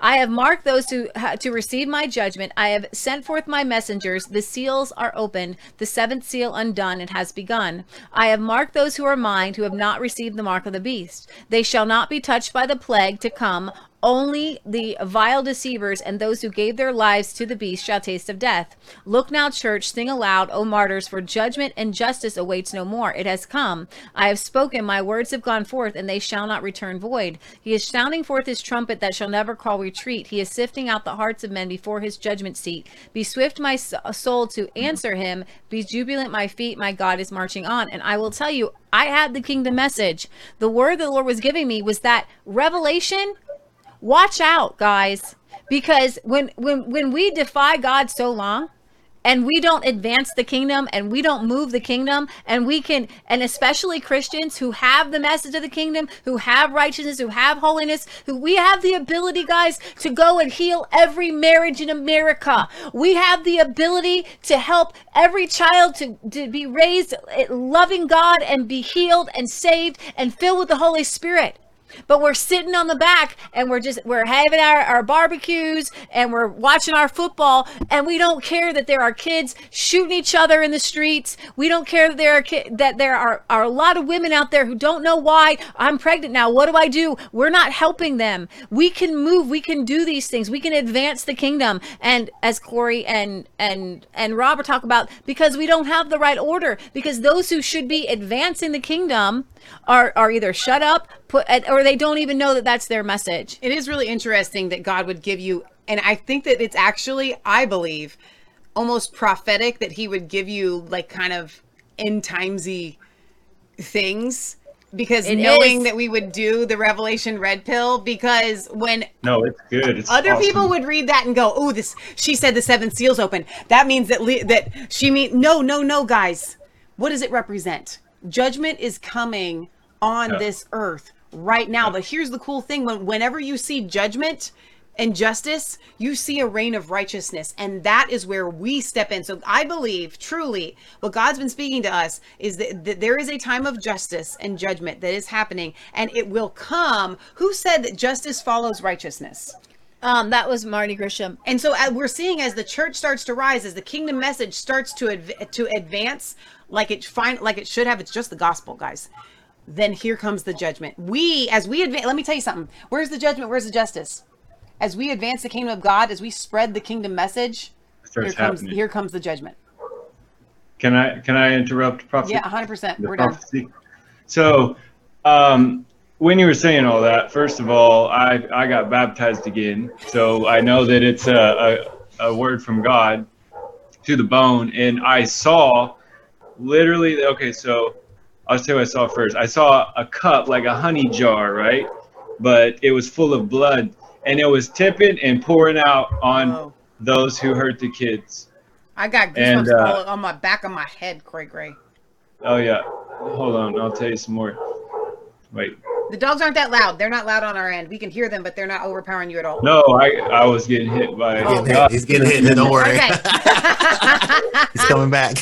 I have marked those who uh, to receive my judgment. I have sent forth my messengers. The seals are opened. The seventh seal undone. It has begun. I have marked those who are mine, who have not received the mark of the beast. They shall not be touched by the plague to come. Only the vile deceivers and those who gave their lives to the beast shall taste of death. Look now, church, sing aloud, O martyrs, for judgment and justice awaits no more. It has come. I have spoken, my words have gone forth, and they shall not return void. He is sounding forth his trumpet that shall never call retreat. He is sifting out the hearts of men before his judgment seat. Be swift, my soul, to answer him. Be jubilant, my feet, my God is marching on. And I will tell you, I had the kingdom message. The word the Lord was giving me was that revelation. Watch out, guys, because when, when, when we defy God so long and we don't advance the kingdom and we don't move the kingdom, and we can, and especially Christians who have the message of the kingdom, who have righteousness, who have holiness, who we have the ability, guys, to go and heal every marriage in America. We have the ability to help every child to, to be raised loving God and be healed and saved and filled with the Holy Spirit. But we're sitting on the back and we're just, we're having our, our barbecues and we're watching our football, and we don't care that there are kids shooting each other in the streets. We don't care that there are, ki- that there are, are a lot of women out there who don't know why. I'm pregnant now. What do I do? We're not helping them. We can move. We can do these things. We can advance the kingdom. And as Corey and, and, and Robert talk about, because we don't have the right order, because those who should be advancing the kingdom are, are either shut up, put, or they don't even know that that's their message. It is really interesting that God would give you, and I think that it's actually, I believe, almost prophetic that he would give you like kind of end timesy things, because it knowing is. that we would do the Revelation Red Pill, because when no, it's good. It's other awesome. people would read that and go, "Oh, this she said the seven seals open. That means that le- that she mean no, no, no, guys. What does it represent? Judgment is coming on yeah. this earth right now." Yeah. But here's the cool thing. When, whenever you see judgment and justice, you see a reign of righteousness. And that is where we step in. So I believe truly what God's been speaking to us is that, that there is a time of justice and judgment that is happening, and it will come. Who said that justice follows righteousness? Um, that was Marty Grisham. And so uh, we're seeing as the church starts to rise, as the kingdom message starts to adv- to advance, like it fine, like it should have. It's just the gospel, guys. Then here comes the judgment. We, as we advance, let me tell you something. Where's the judgment? Where's the justice? As we advance the kingdom of God, as we spread the kingdom message, here comes, here comes the judgment. Can I can I interrupt? Prophecy? Yeah, one hundred percent. We're done. So. Um, When you were saying all that, first of all, I, I got baptized again, so I know that it's a, a, a word from God to the bone. And I saw literally, okay, so I'll tell you what I saw first. I saw a cup, like a honey jar, right? But it was full of blood, and it was tipping and pouring out on oh. those who hurt the kids. I got goosebumps and, uh, on my back of my head, Corey Gray. Oh, yeah. Hold on. I'll tell you some more. Wait. The dogs aren't that loud. They're not loud on our end. We can hear them, but they're not overpowering you at all. No, I I was getting hit by. Oh, okay. He's getting hit. Don't worry. Okay. He's coming back.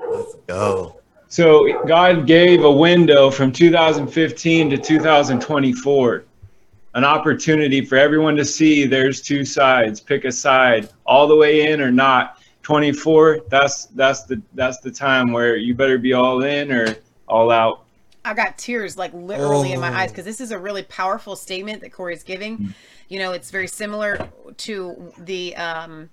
Let's go. So God gave a window from two thousand fifteen to two thousand twenty-four, an opportunity for everyone to see. There's two sides. Pick a side, all the way in or not. twenty-four. That's that's the that's the time where you better be all in or all out. I got tears like literally oh. in my eyes, because this is a really powerful statement that Corey's giving. You know, it's very similar to the um,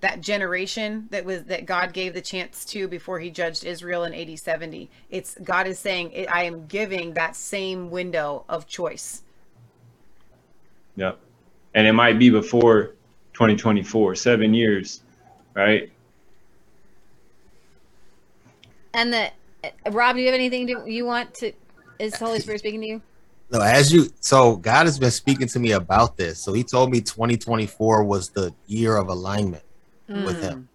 that generation that was that God gave the chance to before He judged Israel in A D seventy. It's God is saying, I am giving that same window of choice. Yep, and it might be before twenty twenty-four, seven years, right? And the. Rob, do you have anything to, you want to, is Holy Spirit speaking to you? No, as you, so God has been speaking to me about this. So He told me twenty twenty-four was the year of alignment mm. with Him.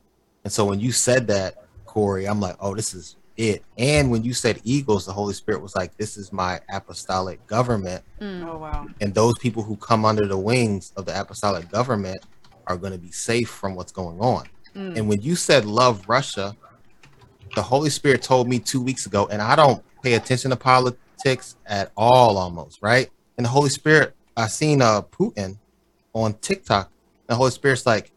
And so when you said that, Corey, I'm like, oh, this is it. And when you said eagles, the Holy Spirit was like, this is my apostolic government. Mm. Oh, wow. And those people who come under the wings of the apostolic government are going to be safe from what's going on. Mm. And when you said love Russia, the Holy Spirit told me two weeks ago, and I don't pay attention to politics at all, almost, right? And the Holy Spirit, I seen uh, Putin on TikTok, and the Holy Spirit's like,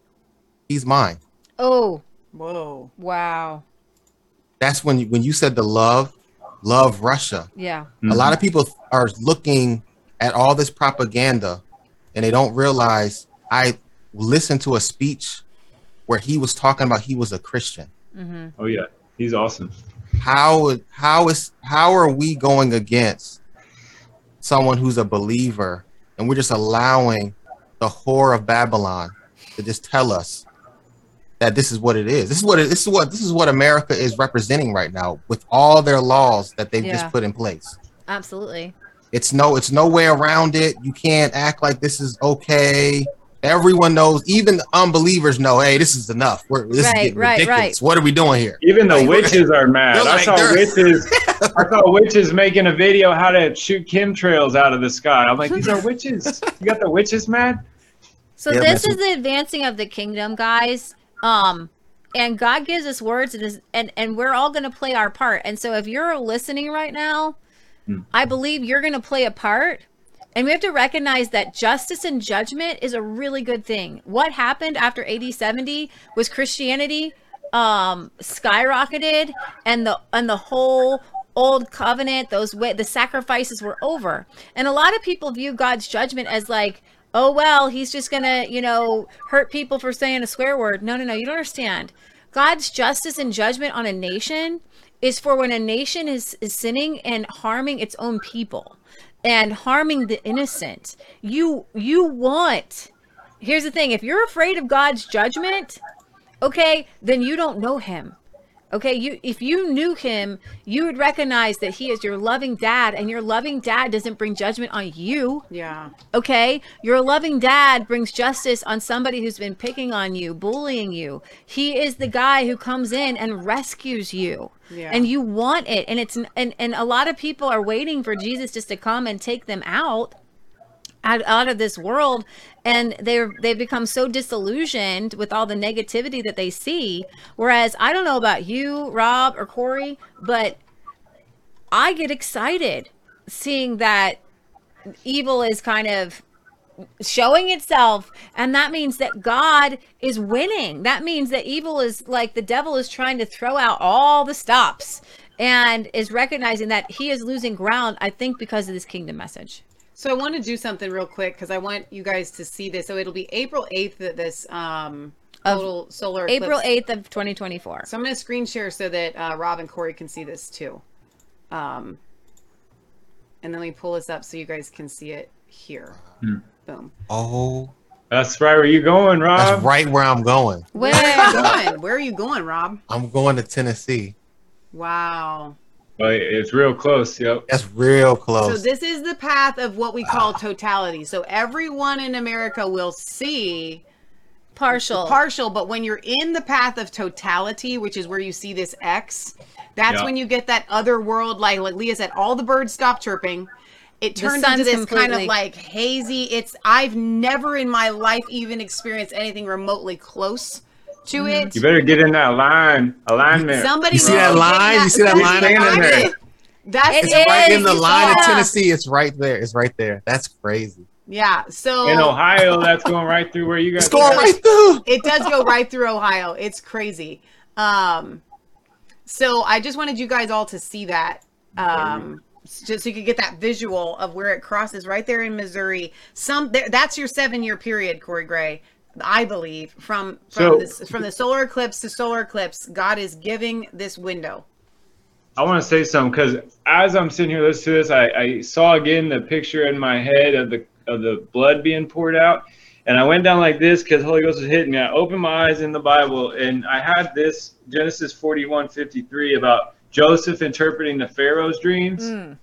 he's mine. Oh, whoa, wow. That's when you, when you said the love, love Russia. Yeah. Mm-hmm. A lot of people are looking at all this propaganda, and they don't realize I listened to a speech where he was talking about he was a Christian. Mm-hmm. Oh, yeah. He's awesome. How how is how are we going against someone who's a believer, and we're just allowing the whore of Babylon to just tell us that this is what it is. This is what it, this is what this is what America is representing right now with all their laws that they've yeah. just put in place. Absolutely. It's no it's no way around it. You can't act like this is okay. Everyone knows, even the unbelievers know, hey, this is enough. We're, this right, is getting right, ridiculous. Right. What are we doing here? Even the like, witches are mad. I like, saw there's... witches I saw witches making a video how to shoot chemtrails out of the sky. I'm like, these are witches. You got the witches mad? So yeah, this is the advancing of the kingdom, guys. Um, and God gives us words, and is, and, and we're all going to play our part. And so if you're listening right now, hmm. I believe you're going to play a part. And we have to recognize that justice and judgment is a really good thing. What happened after A D seventy was Christianity um, skyrocketed, and the and the whole old covenant, those way, the sacrifices were over. And a lot of people view God's judgment as like, oh well, He's just gonna you know hurt people for saying a swear word. No, no, no, you don't understand. God's justice and judgment on a nation is for when a nation is, is sinning and harming its own people. And harming the innocent. You you want. Here's the thing. If you're afraid of God's judgment, okay, then you don't know Him. Okay, you if you knew Him, you would recognize that He is your loving dad, and your loving dad doesn't bring judgment on you. Yeah. Okay, your loving dad brings justice on somebody who's been picking on you, bullying you. He is the guy who comes in and rescues you. Yeah. And you want it, and it's and, and a lot of people are waiting for Jesus just to come and take them out, out, out of this world, and they're they've become so disillusioned with all the negativity that they see. Whereas I don't know about you, Rob or Corey, but I get excited seeing that evil is kind of showing itself, and that means that God is winning. That means that evil is like the devil is trying to throw out all the stops and is recognizing that he is losing ground, I think, because of this kingdom message. So I want to do something real quick because I want you guys to see this. So it'll be April eighth that this um total of solar eclipse. April eighth of twenty twenty-four. So I'm going to screen share so that uh, Rob and Corey can see this too. Um, and then we pull this up so you guys can see it here. Hmm. Boom. Oh, that's right where you going, Rob. That's right where I'm going. Where are you going? Where are you going, Rob? I'm going to Tennessee. Wow. Well, it's real close. Yep. That's real close. So this is the path of what we call totality. So everyone in America will see partial, partial. But when you're in the path of totality, which is where you see this X, that's yeah. when you get that other world. Like, like Leah said, all the birds stop chirping. It turns into this completely... kind of like hazy. It's I've never in my life even experienced anything remotely close to it. You better get in that line alignment. Somebody, you see that line? That, you see that line in there? That's it. It's is. Right in the you line of Tennessee. It's right there. It's right there. That's crazy. Yeah. So in Ohio, that's going right through where you guys. It's going right through. It does go right through Ohio. It's crazy. Um, so I just wanted you guys all to see that. Um. Just so you could get that visual of where it crosses right there in Missouri. Some there, that's your seven-year period, Corey Gray, I believe, from from, so, this, from the solar eclipse to solar eclipse. God is giving this window. I want to say something because as I'm sitting here listening to this, I, I saw again the picture in my head of the of the blood being poured out, and I went down like this because Holy Ghost was hitting me. I opened my eyes in the Bible, and I had this Genesis forty-one fifty-three about Joseph interpreting the Pharaoh's dreams mm.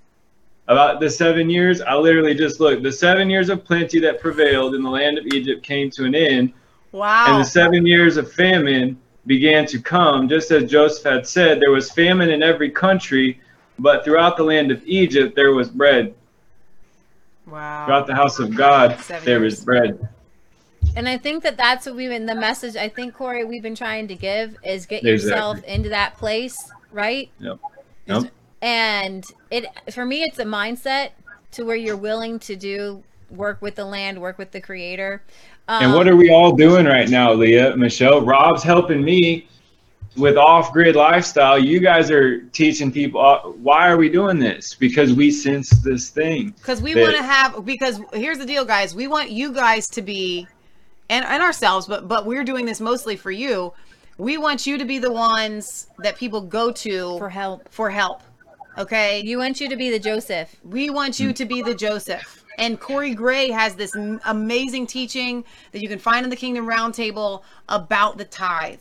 about the seven years. I literally just looked. The seven years of plenty that prevailed in the land of Egypt came to an end. Wow. And the seven years of famine began to come. Just as Joseph had said, there was famine in every country, but throughout the land of Egypt, there was bread. Wow. Throughout the house of God, seven there years. was bread. And I think that that's what we've been, the message, I think, Corey, we've been trying to give is get exactly. yourself into that place. Right? Yep. Yep. And it for me, it's a mindset to where you're willing to do work with the land, work with the Creator. Um, and what are we all doing right now, Leah, Michelle? Rob's helping me with off-grid lifestyle. You guys are teaching people. Why are we doing this? Because we sense this thing. Because we that- want to have. Because here's the deal, guys. We want you guys to be, and and ourselves, but but we're doing this mostly for you. We want you to be the ones that people go to for help. For help, okay? You want you to be the Joseph. We want you to be the Joseph. And Corey Gray has this amazing teaching that you can find in the Kingdom Roundtable about the tithe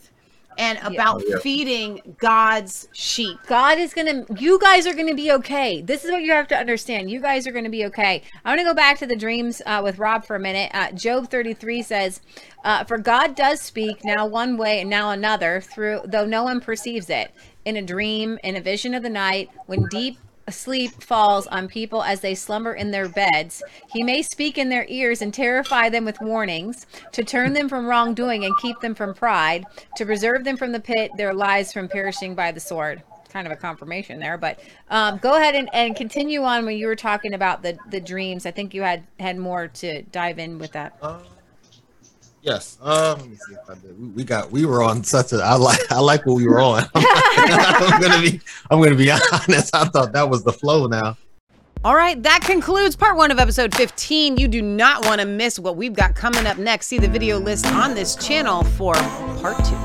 and about yeah. feeding God's sheep. God is going to, you guys are going to be okay. This is what you have to understand. You guys are going to be okay. I want to go back to the dreams uh, with Rob for a minute. Uh, Job thirty-three says, uh, for God does speak now one way and now another, through though no one perceives it, in a dream, in a vision of the night, when deep sleep falls on people as they slumber in their beds. He may speak in their ears and terrify them with warnings, to turn them from wrongdoing and keep them from pride, to preserve them from the pit, their lives from perishing by the sword. Kind of a confirmation there, but um, go ahead and, and continue on when you were talking about the, the dreams. I think you had, had more to dive in with that. Um, yes. Um, let me see if I did. We, we got, we were on such a, I like, I like what we were on. I'm going to be, I'm going to be honest. I thought that was the flow now. All right. That concludes part one of episode fifteen. You do not want to miss what we've got coming up next. See the video list on this channel for part two.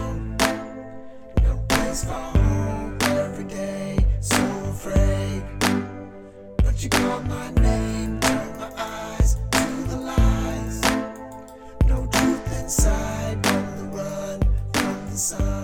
Inside, on the run, from the sun.